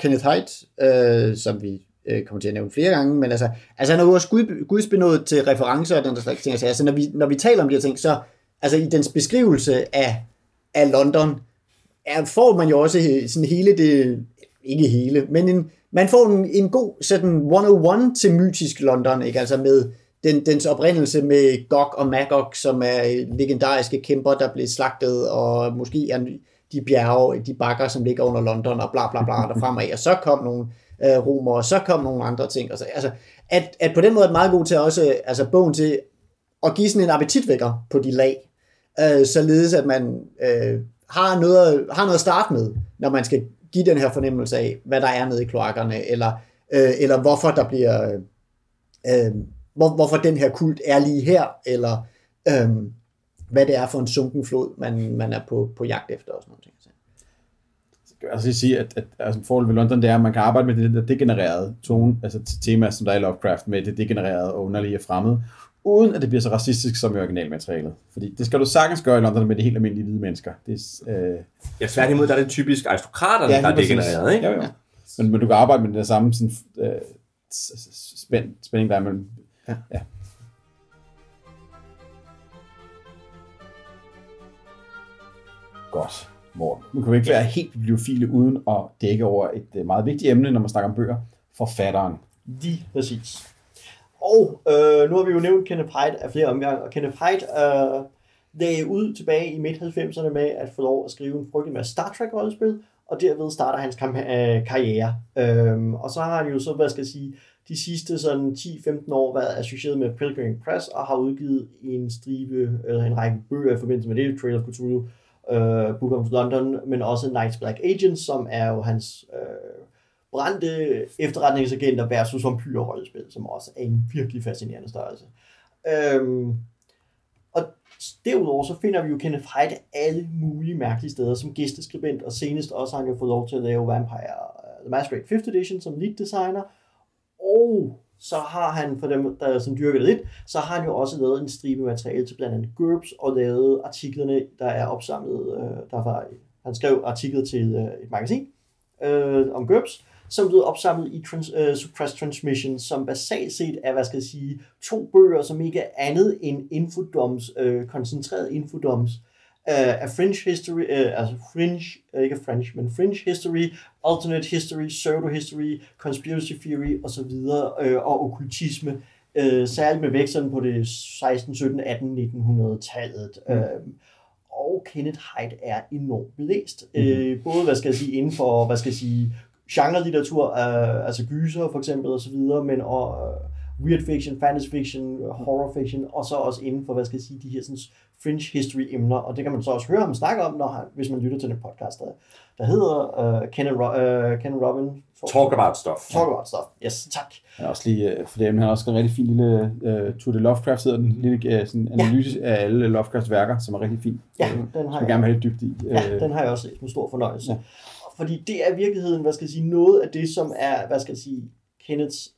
Kenneth Hite, som vi kommer til at nævne flere gange, men altså han er jo også gudsbenået til referencer og den der slags ting, altså når vi taler om de her ting, så altså i dens beskrivelse af London, får man jo også sådan hele det, ikke hele, men man får en god sådan 101 til mytisk London, ikke? Altså med dens oprindelse med Gog og Magog, som er legendariske kæmper, der blev slagtet, og måske er de bjerge, de bakker, som ligger under London, og bla bla bla, der fremad, og så kom nogle romere, og så kom nogle andre ting. Altså, at på den måde er det meget god til også, altså bogen til at give sådan en appetitvækker på de lag, således at man har noget at starte med, når man skal give den her fornemmelse af, hvad der er nede i kloakkerne, eller hvorfor der bliver... hvorfor den her kult er lige her, eller hvad det er for en sunken flod, man er på jagt efter, og sådan noget. Så kan jeg også sige, at forholdet ved London, det er, at man kan arbejde med det der degenererede tone, altså til temaer, som der er i Lovecraft, med det degenererede og underlige og fremmede, uden at det bliver så racistisk som i originalmaterialet. Fordi det skal du sagtens gøre i London med de helt almindelige hvide mennesker. Tværtimod, der er det typisk aristokraterne, der er degenererede, ikke? Jo. Men du kan arbejde med den der samme sådan, spænding, der er mellem. Ja. Godt, Morten. Nu kan vi ikke være helt bibliofile uden at dække over et meget vigtigt emne, når man snakker om bøger. Forfatteren. Lige præcis. Og nu har vi jo nævnt Kenneth Hite af flere omgange, og Kenneth Hite lagde ud tilbage i midt-90'erne med at få lov at skrive en frygtelig masse Star Trek-rollespil, og derved starter hans karriere. Og så har han jo så, hvad skal jeg sige, de sidste sådan 10-15 år været associeret med Pilgrim Press og har udgivet en række bøger i forbindelse med det, Trail of Cthulhu, Bookhounds of London, men også Night's Black Agents, som er jo hans brændte efterretningsagenter versus vampyrrollespil, som også er en virkelig fascinerende størrelse. Og derudover så finder vi jo Kenneth Hite alle mulige mærkelige steder som gæsteskribent, og senest også har han jo fået lov til at lave Vampire: The Masquerade 5th Edition som lead designer. Og så har han, for dem, der sådan dyrker det lidt, så har han jo også lavet en stribe materiale til blandt andet GURPS, og lavet artiklerne, der er opsamlet. Han skrev artikler til et magasin om GURPS, som blev opsamlet i Suppressed Transmission, som basalt set er, hvad skal jeg sige, to bøger, som ikke er andet end infodoms, koncentreret infodoms af Fringe History, altså Fringe, ikke French, men Fringe History, Alternate History, Pseudo-History, Conspiracy Theory osv., og okkultisme, særligt med væksten på det 16, 17, 18, 1900-tallet. Og Kenneth Hite er enormt belæst. Både, hvad skal jeg sige, inden for, hvad skal jeg sige, genre-litteratur, altså gyser for eksempel osv., men og weird fiction, fantasy fiction, horror fiction, og så også inden for, hvad skal jeg sige, de her sådan fringe history-emner, og det kan man så også høre ham snakke om, når han, hvis man lytter til den podcast, der hedder Ken and Robin Talk About Stuff. Talk About Stuff, yes, tak. Og også lige for dem, han har også skrevet en rigtig fin lille Tour de Lovecraft, hedder den, lille sådan analyse af alle Lovecrafts værker, som er rigtig fin. Ja, den har jeg gerne have dybt i. Ja, den har jeg også set med stor fornøjelse. Ja. Fordi det er i virkeligheden, hvad skal jeg sige, noget af det, som er, hvad skal jeg sige, Kenneths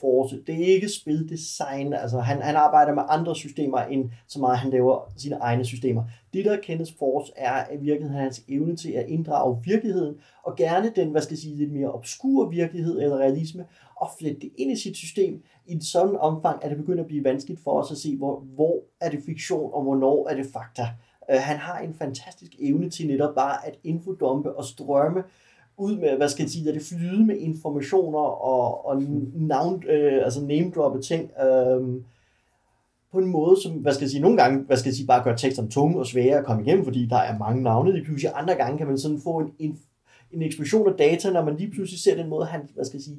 force. Det er ikke spildesign, altså han arbejder med andre systemer, end så meget han laver sine egne systemer. Det, der kendes force, er i virkeligheden hans evne til at inddrage virkeligheden, og gerne den, hvad skal jeg sige, lidt mere obskur virkelighed eller realisme, og flette det ind i sit system i en sådan omfang, at det begynder at blive vanskeligt for os at se, hvor er det fiktion, og hvornår er det fakta. Han har en fantastisk evne til netop bare at infodumpe og strømme ud med, hvad skal jeg sige, at det flyder med informationer og altså name-droppe ting på en måde, som, hvad skal jeg sige, nogle gange, hvad skal jeg sige, bare gør teksterne tunge og svære at komme igennem, fordi der er mange navne lige pludselig. Andre gange kan man sådan få en eksplosion af data, når man lige pludselig ser den måde, han, hvad skal jeg sige,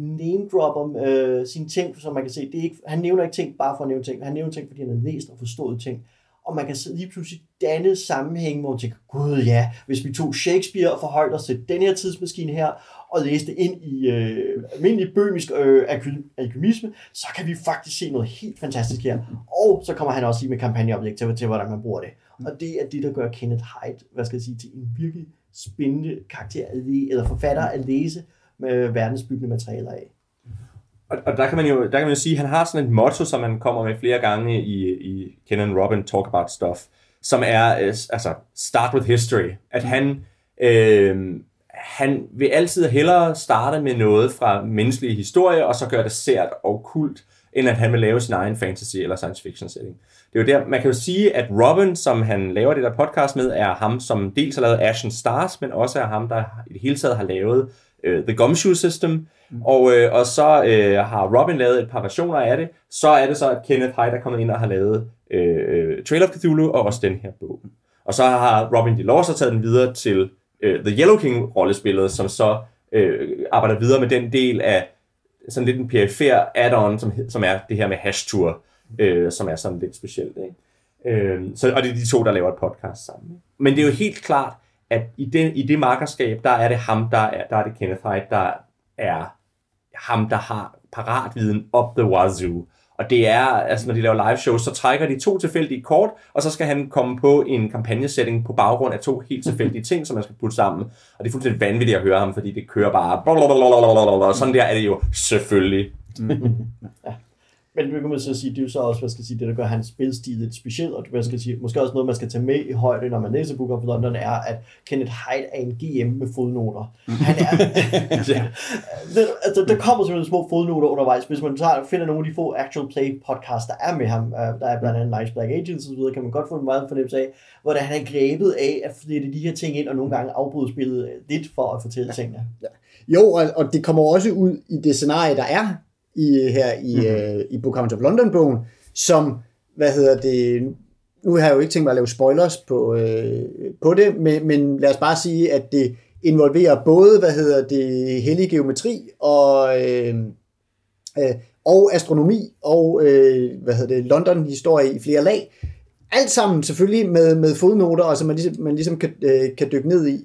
name-dropper sine ting, som man kan se. Det er ikke, han nævner ikke ting bare for at nævne ting, han nævner ting, fordi han har læst og forstået ting. Og man kan lige pludselig danne sammenhæng, hvor man tænker, gud ja, hvis vi tog Shakespeare og forholdt os til den her tidsmaskine her, og læste ind i almindelig bøhmisk alkymisme, så kan vi faktisk se noget helt fantastisk her. Og så kommer han også lige med kampagneoplæg til, hvordan man bruger det. Og det er det, der gør Kenneth Hite, hvad skal jeg sige, til en virkelig spændende karakter, eller forfatter at læse med verdensbyggende materialer af. Og der kan man jo sige, at han har sådan et motto, som han kommer med flere gange i Ken and Robin Talk About Stuff, som er, altså, start with history. At han vil altid hellere starte med noget fra menneskelige historie, og så gøre det sært og kult, end at han vil lave sin egen fantasy eller science fiction setting. Det er jo der, man kan jo sige, at Robin, som han laver det der podcast med, er ham, som dels har lavet Ashen Stars, men også er ham, der i det hele taget har lavet The Gumshoe System, og så har Robin lavet et par versioner af det, så er det så, at Kenneth Hite er kommet ind og har lavet Trail of Cthulhu, og også den her bog. Og så har Robin D. Laws taget den videre til The Yellow King-rollespillet, som så arbejder videre med den del af sådan lidt en perifer add-on, som er det her med Hastur, som er sådan lidt specielt. Ikke? Og det er de to, der laver et podcast sammen. Men det er jo helt klart, at i det markerskab, der er det ham, der er det Kenneth Hite, der er ham, der har paratviden op the wazoo. Og det er, altså når de laver live shows, så trækker de to tilfældige kort, og så skal han komme på en kampagnesætning på baggrund af to helt tilfældige ting, som man skal putte sammen. Og det er fuldstændig vanvittigt at høre ham, fordi det kører bare. Sådan der er det jo selvfølgelig. Ja. Men det kan man så sige, det er jo så også, hvad skal jeg sige, det der gør hans spilstil lidt speciel, og hvad skal jeg sige, måske også noget, man skal tage med i højde, når man læser Bookhounds of London, er, at Kenneth Hite er en GM med fodnoter. Han er, altså, der kommer simpelthen små fodnoter undervejs. Hvis man finder nogle af de få actual play podcasts, der er med ham, der er blandt andet Night's Black Agents og så videre, kan man godt få en meget fornemmelse af, hvordan han er grebet af at flette de her ting ind, og nogle gange afbryde spillet lidt for at fortælle tingene. Ja. Jo, og det kommer også ud i det scenarie, der er i Bookhounds of London-bogen, som, nu har jeg jo ikke tænkt mig at lave spoilers på det, men lad os bare sige, at det involverer både, hellig geometri og astronomi og, London-historie i flere lag. Alt sammen selvfølgelig med fodnoter, og så man ligesom kan dykke ned i.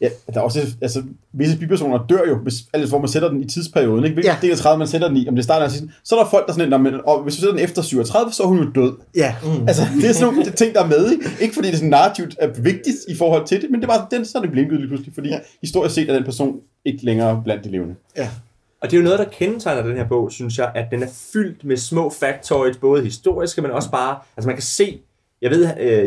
Ja, der er også, altså, visse bipersoner dør jo, hvis altså, hvor man sætter den i tidsperioden, ikke? Hvilken del af 30 man sætter den i, om det starter af sidste, så er der folk, der sådan en, og hvis vi sætter den efter 37, så er hun jo død. Ja. Altså, det er sådan nogle ting, der er med, ikke? Ikke fordi det sådan narrativt er vigtigt i forhold til det, men det er bare sådan, så er det blinket lige pludselig, fordi historisk set er den person ikke længere blandt de levende. Ja. Og det er jo noget, der kendetegner den her bog, synes jeg, at den er fyldt med små factoids, både historiske, men også bare, altså man kan se, Jeg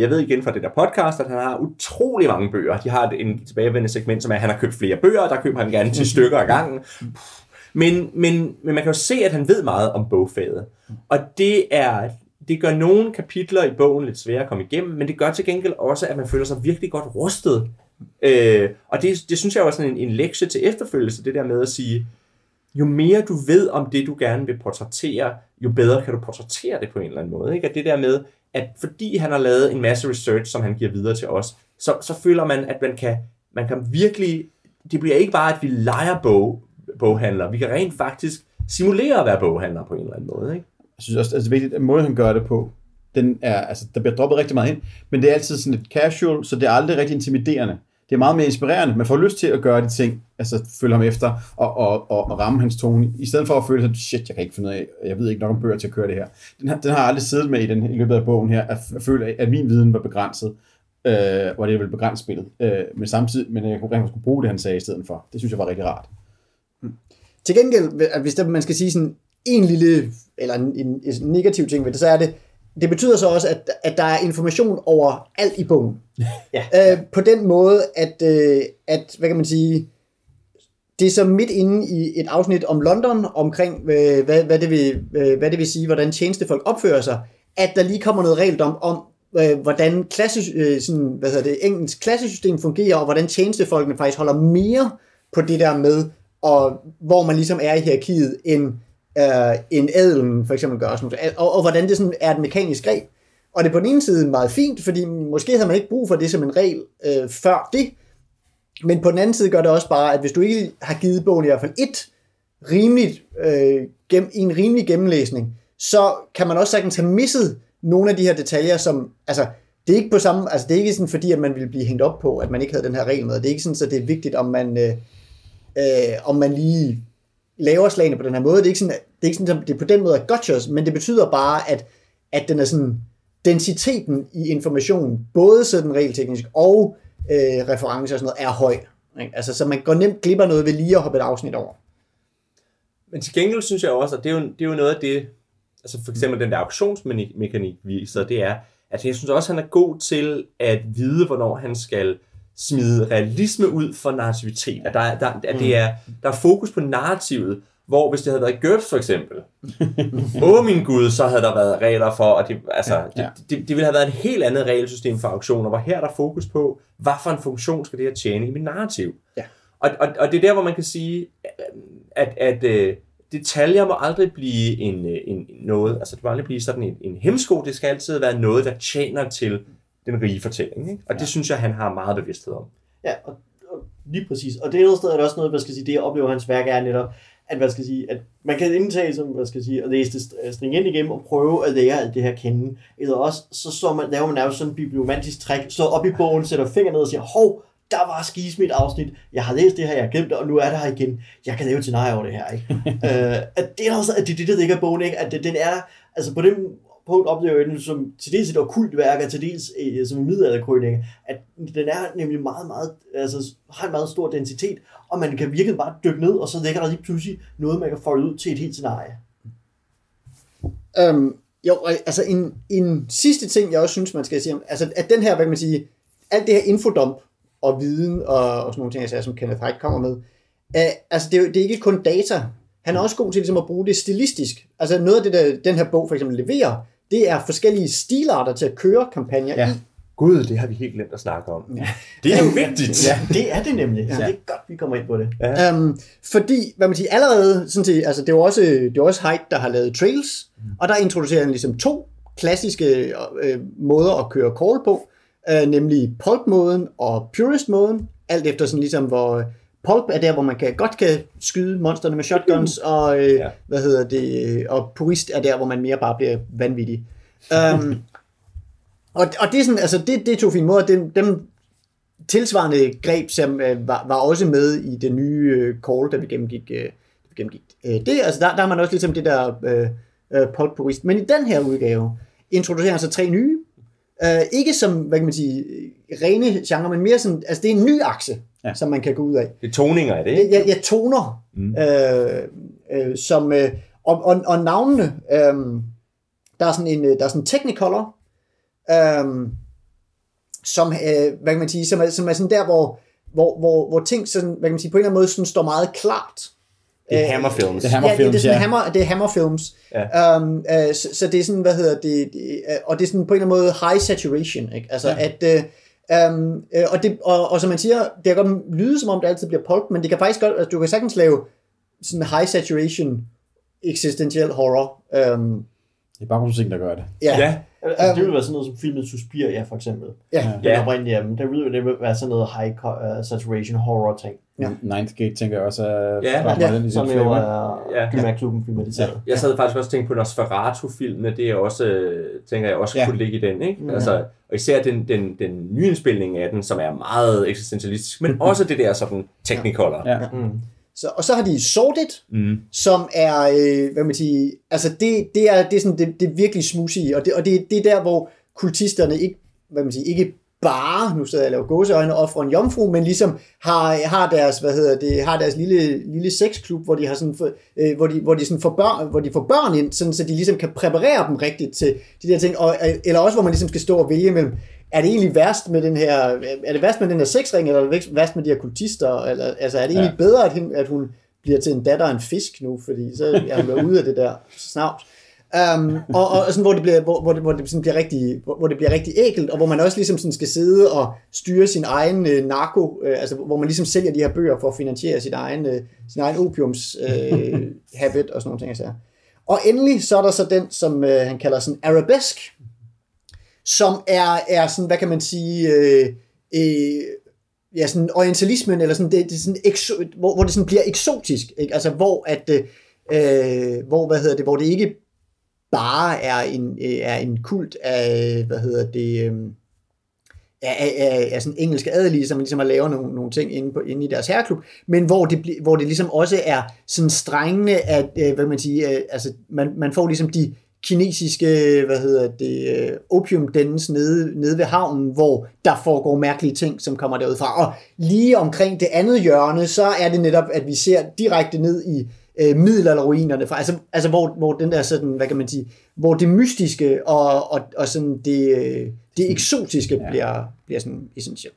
ved igen fra det der podcast, at han har utrolig mange bøger. De har en tilbagevendende segment, som er, at han har købt flere bøger, der køber han gerne 10 stykker ad gangen. Men man kan jo se, at han ved meget om bogfaget. Og det gør nogle kapitler i bogen lidt svære at komme igennem, men det gør til gengæld også, at man føler sig virkelig godt rustet. Og det synes jeg er sådan en lektie til efterfølgelse, det der med at sige, jo mere du ved om det, du gerne vil portrættere, jo bedre kan du portrættere det på en eller anden måde. Ikke? At det der med, at fordi han har lavet en masse research, som han giver videre til os, så føler man, at man kan virkelig... Det bliver ikke bare, at vi leger boghandler. Vi kan rent faktisk simulere at være boghandler på en eller anden måde. Ikke? Jeg synes også, at det er vigtigt, at måden han gør det på, den er, altså, der bliver droppet rigtig meget ind, men det er altid sådan lidt casual, så det er aldrig rigtig intimiderende. Det er meget mere inspirerende. Man får lyst til at gøre de ting, altså følge ham efter og ramme hans tone, i stedet for at føle sig, shit, jeg kan ikke finde ud af, jeg ved ikke nok om bøger til at køre det her. Den har jeg aldrig siddet med i løbet af bogen her, at føle, at min viden var begrænset, og det er vel begrænset spillet. Men samtidig, men jeg kunne rent skulle bruge det, han sagde i stedet for. Det synes jeg var rigtig rart. Til gengæld, hvis man skal sige sådan en lille, eller en negativ ting ved det, så er det, det betyder så også, at der er information over alt i bogen. Ja. På den måde, at hvad kan man sige, det er så midt inde i et afsnit om London, omkring hvad det vil sige, hvordan tjenestefolk opfører sig, at der lige kommer noget regeldom om, hvordan engelsk klassesystem fungerer, og hvordan tjenestefolkene faktisk holder mere på det der med, og hvor man ligesom er i hierarkiet, end adelen for eksempel gør. Og hvordan det sådan er et mekanisk greb. Og det er på den ene side meget fint, fordi måske havde man ikke brug for det som en regel før det, men på den anden side gør det også bare, at hvis du ikke har givet bogen i hvert fald en rimelig gennemlæsning, så kan man også sagtens have misset nogle af de her detaljer, som, altså, det er ikke på samme, altså, det er ikke sådan, fordi at man ville blive hængt op på, at man ikke havde den her regel med. Det er ikke sådan, så det er vigtigt, om man lige laver slagene på den her måde. Det er ikke sådan, det på den måde er gotchas, men det betyder bare, at den er sådan, densiteten i information, både sådan regelteknisk og referencer og sådan noget, er høj. Ikke? Altså, så man går nemt glipper noget ved lige at hoppe et afsnit over. Men til gengæld synes jeg også, at det er jo noget af det, altså for eksempel den der auktionsmekanik viser, det er, at jeg synes også, at han er god til at vide, hvornår han skal smide realisme ud for narrativitet. At der er fokus på narrativet, hvor hvis det havde været GURPS for eksempel, min gud, så havde der været regler for, og det ville have været et helt andet regelsystem for auktioner, hvor her er der fokus på, hvad for en funktion skal det her tjene i mit narrativ. Ja. Og det er der, hvor man kan sige, at detaljer må aldrig blive en noget, altså det må aldrig blive sådan en hemsko, det skal altid være noget, der tjener til den rige fortælling, ikke? Og det synes jeg, han har meget bevidsthed om. Ja, og lige præcis. Og det andet sted er også noget, man skal sige, det jeg oplever hans værk er netop, at man skal sige, at man kan indtage, som man skal sige, og læse det stringent igennem og prøve at lære alt det her kende. Eller også, laver man nærmest sådan en bibliomantisk træk, slår op i bogen, sætter fingeren ned og siger, hov, der var skis mit afsnit, jeg har læst det her, jeg har glemt det, og nu er det her igen, jeg kan lave et scenarie over det her, ikke? At det er også, at det der ligger i bogen, ikke? At den er, altså på den punkt oplever jeg den som til dels et okkult værk, og til dels som en middelalderkrønike, at den er nemlig meget, meget, altså har en meget stor densitet, og man kan virkelig bare dykke ned, og så ligger der lige pludselig noget, man kan folde ud til et helt scenarie. Jo, altså en sidste ting, jeg også synes, man skal sige, altså at den her, hvad kan man sige, alt det her infodump og viden og sådan nogle ting, som Kenneth Hite kommer med, altså det er ikke kun data. Han er også god til ligesom, at bruge det stilistisk. Altså noget af det, der den her bog for eksempel leverer, det er forskellige stilarter til at køre kampagner i. Gud, det har vi helt glemt at snakke om. Ja. Det er jo vigtigt. Ja, det er det nemlig. Ja. Så det er godt, vi kommer ind på det. Ja. Fordi, hvad man siger, allerede, sådan set, altså, det er også Hite, der har lavet Trails, og der introducerer han ligesom to klassiske måder at køre call på, nemlig pulp-måden og purist-måden, alt efter sådan ligesom, hvor... Pulp er der, hvor man godt kan skyde monsterne med shotguns, og og purist er der, hvor man mere bare bliver vanvittig. Og det er sådan, altså det er to fine måder. Dem tilsvarende greb, som var også med i det nye call, da vi gennemgik. Det, altså der er man også ligesom det der pulp purist. Men i den her udgave introducerer han så tre nye. Ikke som, hvad kan man sige, rene genre, men mere sådan, altså det er en ny akse, som man kan gå ud af. Det er toninger, er det ikke? Ja, toner, som, og navnene, der er sådan en Technicolor, som hvad kan man sige, som er sådan der hvor ting sådan, hvad kan man sige, på en eller anden måde sådan står meget klart. Det er Hammerfilms. Det er Hammerfilms. Ja. Så det er sådan, hvad hedder det, og det er sådan på en eller anden måde high saturation, ikke? Altså ja. Og som man siger, det kan godt lyde som om det altid bliver pulp, men det kan faktisk godt, altså, du kan sagtens lave sådan high saturation eksistentiel horror. Det er bare musikken, der gør det. Ja. Ja. Altså, det ville være sådan noget som filmet Suspiria, for eksempel. Ja. Den oprindelige af dem. Der ville det være sådan noget high saturation horror ting. Ja. Ninth Gate, tænker jeg også. Som jo er Gymaklubben filmatiseret. Jeg sad faktisk også og tænkte på Nosferatu-filmene. Det er også, tænker jeg, også kunne ligge i den. Ikke? Ja. Altså, og især den nye indspilning af den, som er meget eksistentialistisk, men også det der sådan Technicolor. Ja. Ja. Mm. Og så har de Sorted, som er, hvad man siger, altså det er sådan det virkelig smudsige, og det er der, hvor kultisterne ikke, hvad man siger, ikke bare, nu sidder jeg og laver gåseøjne, ofre en jomfru, men ligesom har deres, hvad hedder det, har deres lille sexklub, hvor de har sådan, hvor de sådan får børn, hvor de får børn ind, sådan, så de ligesom kan præparere dem rigtigt til de der ting, eller også hvor man ligesom skal stå og vælge mellem, er det egentlig værst med den her, er det værst med den her sexring, eller er det værst med de her kultister, eller, altså er det egentlig bedre, at hun bliver til en datter af en fisk nu, fordi så er hun blevet ude af det der snavs. Og sådan, hvor det bliver rigtig ægelt, og hvor man også ligesom sådan skal sidde og styre sin egen narko, altså hvor man ligesom sælger de her bøger for at finansiere sin egen opiums habit og sådan nogle ting. Så. Og endelig så er der så den, som han kalder sådan arabesk, som er sådan, hvad kan man sige, ja, sådan orientalismen, eller sådan, det er sådan hvor det sådan bliver eksotisk, ikke? Altså hvor det ikke bare er en kult af, hvad hedder det, af sådan engelske adelige, som ligesom har lavet nogle ting inde i deres herreklub, men hvor det ligesom også er sådan strengende, at, hvad kan man sige, altså man får ligesom de kinesiske, hvad hedder det, opiumdens nede ved havnen, hvor der foregår mærkelige ting, som kommer derudfra. Og lige omkring det andet hjørne, så er det netop, at vi ser direkte ned i middelalderruinerne, altså hvor den der sådan, hvad kan man sige, hvor det mystiske og sådan det eksotiske bliver sådan essentielt.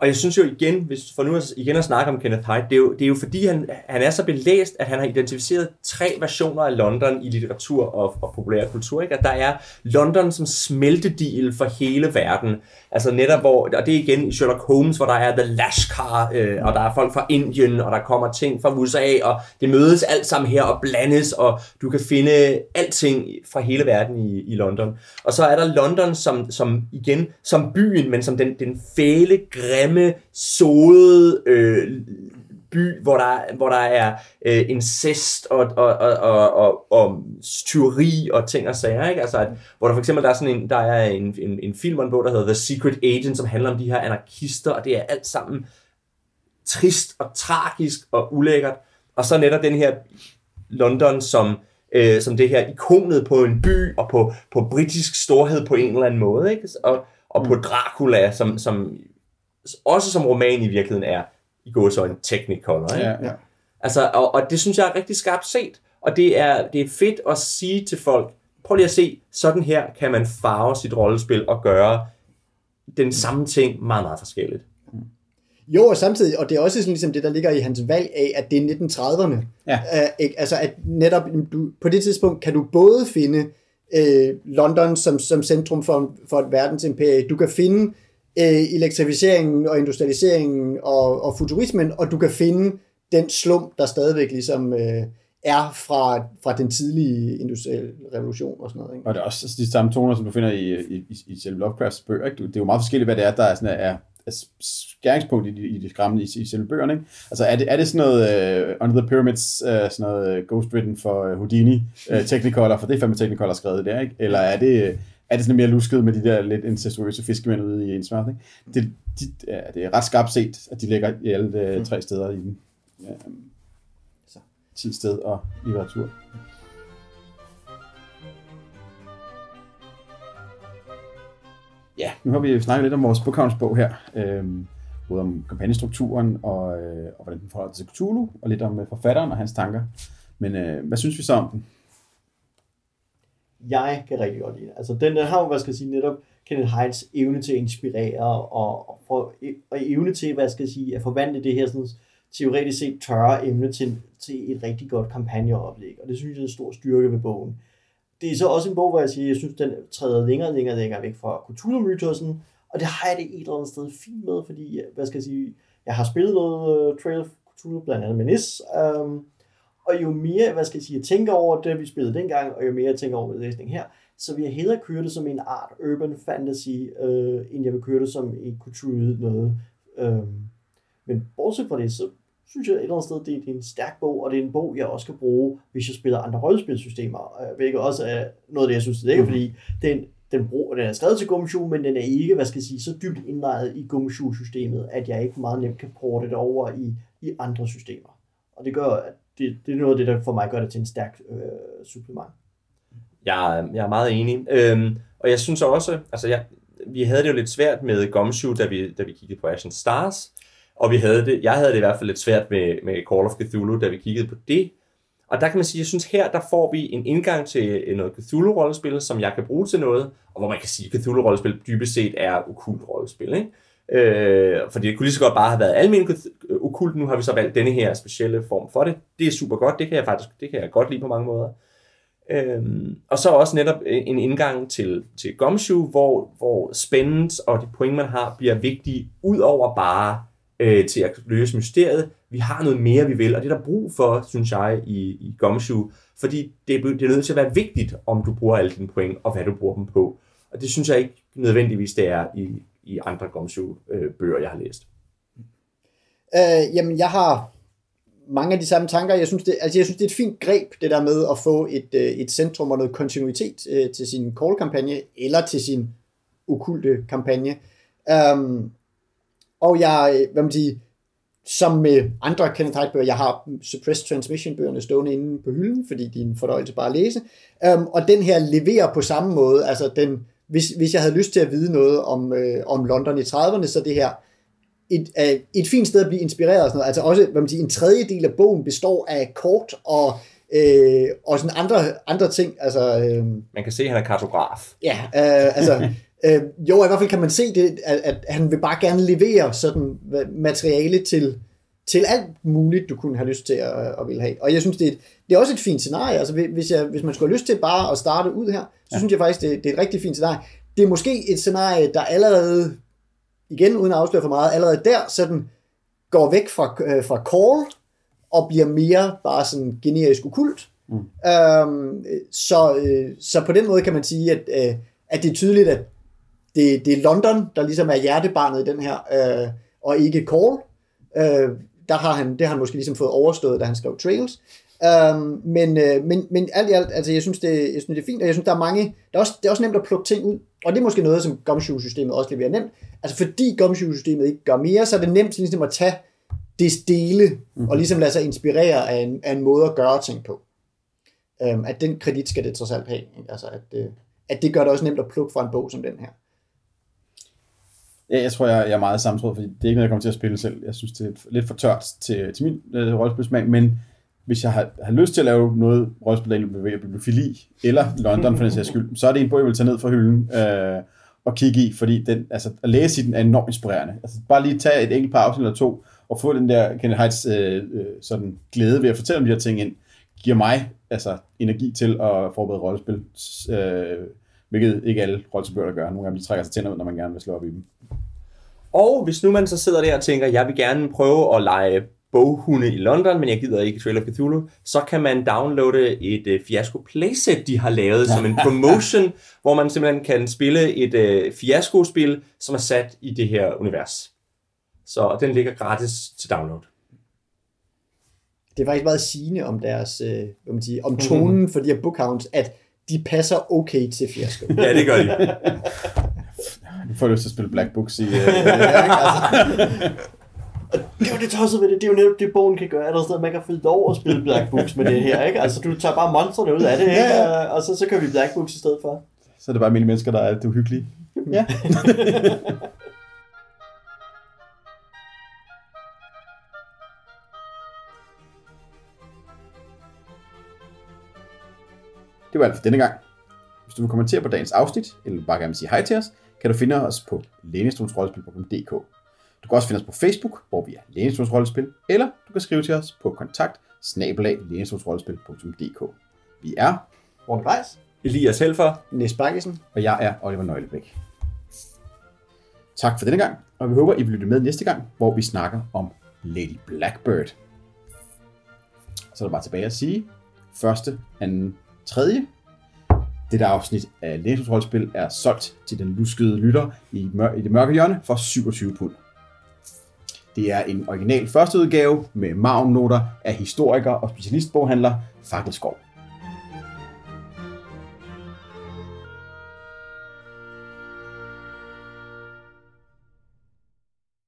Og jeg synes jo igen, hvis for nu igen at snakke om Kenneth Hite, det er jo fordi han er så belæst, at han har identificeret 3 versioner af London i litteratur og populær kultur, ikke? At der er London som smeltedigel for hele verden. Altså netop hvor, og det er igen i Sherlock Holmes, hvor der er The Lashkar, og der er folk fra Indien, og der kommer ting fra USA, og det mødes alt sammen her og blandes, og du kan finde alting fra hele verden i London. Og så er der London som igen, som byen, men som den fæle, grimme, såede by, hvor der er incest og tyveri og ting og sager, ikke? Altså, hvor der for eksempel der er sådan en film og en bog, der hedder The Secret Agent, som handler om de her anarkister, og det er alt sammen trist og tragisk og ulækkert. Og så netop den her London som det her ikonet på en by og på britisk storhed på en eller anden måde, ikke? Og på Dracula, som også som roman i virkeligheden er i gåseøjne Technicolor. Ja, ja. Altså, og det synes jeg er rigtig skarpt set, og det er fedt at sige til folk, prøv lige at se, sådan her kan man farve sit rollespil og gøre den samme ting meget, meget forskelligt. Jo, og samtidig, og det er også sådan ligesom det, der ligger i hans valg af, at det er 1930'erne. Ja. Ikke? Altså, at netop på det tidspunkt kan du både finde London som centrum for et verdensimperie, du kan finde elektrificeringen og industrialiseringen og futurismen, og du kan finde den slum, der stadigvæk ligesom er fra den tidlige industrielle revolution og sådan noget, ikke? Og det er også de samme toner, som du finder i selve Lovecrafts bøger, ikke? Det er jo meget forskelligt, hvad det er, der er sådan skæringspunkt i det skræmmende i selve bøgerne, ikke? Altså er det sådan noget Under the Pyramids, sådan noget ghostwritten for Houdini, Technicolor, for det er fandme Technicolor skrevet der, ikke? Eller er det sådan mere lusket med de der lidt incestuøse fiskemænd ude i Ensmart, ikke? Det er ret skarpt set, at de ligger i alle 3 steder i den. Tidssted og litteratur. Ja, nu har vi snakket lidt om vores bookhoundsbog her. Både om kampagnestrukturen og hvordan den forholder sig til Cthulhu, og lidt om forfatteren og hans tanker. Men hvad synes vi så om den? jeg kan rigtig godt lide det. Altså den har jo, hvad skal jeg sige, netop Kenneth Hites evne til at inspirere og evne til, hvad skal jeg sige, at forvandle det her sådan teoretisk set tørre emne til et rigtig godt kampagneoplæg, og det synes jeg er en stor styrke ved bogen. Det er så også en bog, hvor jeg siger, jeg synes, den træder længere væk fra Cthulhu-mytosen, og det har jeg det et eller andet sted fint med, fordi, hvad skal jeg sige, jeg har spillet noget Trail of Cthulhu, blandt andet med Nis, og jo mere, hvad skal jeg sige, jeg tænker over det, vi spillede dengang, og jo mere jeg tænker over læsning her, så vil jeg hellere køre det som en art urban fantasy, end jeg vil køre det som en Cthulhu noget. Men bortset fra det, så synes jeg et eller andet sted, det er en stærk bog, og det er en bog, jeg også kan bruge, hvis jeg spiller andre rollespilsystemer, hvilket også er noget af det, jeg synes, det er, fordi den er skrevet til Gumshoe, men den er ikke, hvad skal jeg sige, så dybt indlejret i Gumshoe-systemet, at jeg ikke meget nemt kan porte det over i andre systemer. Og det gør, at det er noget af det, der for mig gør det til en stærk supplement. Jeg er meget enig. Og jeg synes også, altså vi havde det jo lidt svært med Gumshoe, da vi kiggede på Ashen Stars, og jeg havde det i hvert fald lidt svært med Call of Cthulhu, da vi kiggede på det. Og der kan man sige, at jeg synes her, der får vi en indgang til noget Cthulhu-rollespil, som jeg kan bruge til noget, og hvor man kan sige, at Cthulhu-rollespil dybest set er okkult rollespil, ikke? Fordi det kunne lige så godt bare have været almen okkult, nu har vi så valgt denne her specielle form for det. Det er super godt, det kan jeg godt lide på mange måder. Og så også netop en indgang til Gumshoe, hvor spændens og de point, man har, bliver vigtige, ud over bare til at løse mysteriet. Vi har noget mere, vi vil, og det er der brug for, synes jeg, i Gumshoe, fordi det er nødt til at være vigtigt, om du bruger alle dine point, og hvad du bruger dem på. Og det synes jeg ikke nødvendigvis, det er i andre Gumshoe-bøger, jeg har læst. Jamen, jeg har mange af de samme tanker. Jeg synes, det er et fint greb, det der med at få et centrum og noget kontinuitet til sin call-kampagne, eller til sin okulte kampagne. Og jeg, hvad man siger, som med andre Kenneth Hite-bøger, jeg har Suppressed Transmission-bøgerne stående inde på hylden, fordi de er en fornøjelse bare at læse. Og den her leverer på samme måde. Altså den, hvis jeg havde lyst til at vide noget om London i 30'erne, så det her et fint sted at blive inspireret og sådan noget. Altså også, hvad man siger, en tredjedel af bogen består af kort og sådan andre ting. Altså, man kan se, at han er kartograf. Ja, altså... Jo, i hvert fald kan man se det, at han vil bare gerne levere sådan materiale til alt muligt, du kunne have lyst til at ville have. Og jeg synes, det er også et fint scenarie. Altså, hvis man skulle have lyst til bare at starte ud her, så synes jeg faktisk, det er et rigtig fint scenarie. Det er måske et scenarie, der allerede, igen uden at afsløre for meget, allerede der sådan går væk fra call og bliver mere bare sådan generisk okkult. Mm. Så på den måde kan man sige, at det er tydeligt, at det er London, der ligesom er hjertebarnet i den her, og ikke Call. Det har han måske ligesom fået overstået, da han skrev Trails. Men alt i alt, altså jeg synes, det er fint, og jeg synes, der er mange... Det er også nemt at plukke ting ud, og det er måske noget, som Gumshoe-systemet også leverer nemt. Altså fordi Gumshoe-systemet ikke gør mere, så er det nemt ligesom at tage det stille, og ligesom lade sig inspirere af en måde at gøre ting på. At den kredit skal det trods alt have. Altså at det gør det også nemt at plukke fra en bog som den her. Ja, jeg tror, jeg er meget sammenstråd, fordi det er ikke noget, jeg kommer til at spille selv. Jeg synes, det er lidt for tørt til min rollespilsmag, men hvis jeg har lyst til at lave noget rollespil, der bevæger bibliofili, eller London for den sags skyld, så er det en bog, jeg vil tage ned fra hylden og kigge i, fordi den, altså, at læse i den er enormt inspirerende. Altså, bare lige tage et enkelt par afsnit eller to, og få den der Kenneth Hites sådan glæde ved at fortælle om de her ting ind, giver mig altså energi til at forberede rollespil, hvilket ikke alle rollespilbøger gør. Nogle gange de trækker sig tænder ud, når man gerne vil slå op i dem. Og hvis nu man så sidder der og tænker, jeg vil gerne prøve at lege boghunde i London, men jeg gider ikke Trail of Cthulhu, så kan man downloade et Fiasco playset, de har lavet som en promotion, hvor man simpelthen kan spille et Fiasco-spil, som er sat i det her univers. Så den ligger gratis til download. Det var ikke meget sigende om deres, om tonen for de her bookhounds, at de passer okay til Fiasco. Ja, det gør de. Nu får jeg lyst til at spille Black Books i... Det er jo det tosset ved det. Det er jo netop det, bogen kan gøre. Er der sådan, at man kan fylde over og spille Black Books med det her, ikke? Altså, du tager bare monstrene ud af det, ikke? Ja. Og så kører vi Black Books i stedet for. Så er det bare mine mennesker, der er det uhyggelige. Ja. Det var alt for denne gang. du vil kommentere på dagens afsnit, eller bare gerne sige hej til os, kan du finde os på lænestolsrollespil.dk. Du kan også finde os på Facebook, hvor vi er Lænestolsrollespil, eller du kan skrive til os på kontakt@lænestolsrollespil.dk. Vi er Morten Grejs, Elias Helfer, Næs Bakkesen, og jeg er Oliver Nøglebæk. Tak for denne gang, og vi håber, I vil lytte med næste gang, hvor vi snakker om Lady Blackbird. Så er der bare tilbage at sige, første, anden, tredje. Dette afsnit af Lænestolsrollespil er solgt til den luskede lytter i det mørke hjørne for 27 pund. Det er en original førsteudgave med marvnoter af historiker og specialistboghandler Fakkelskov.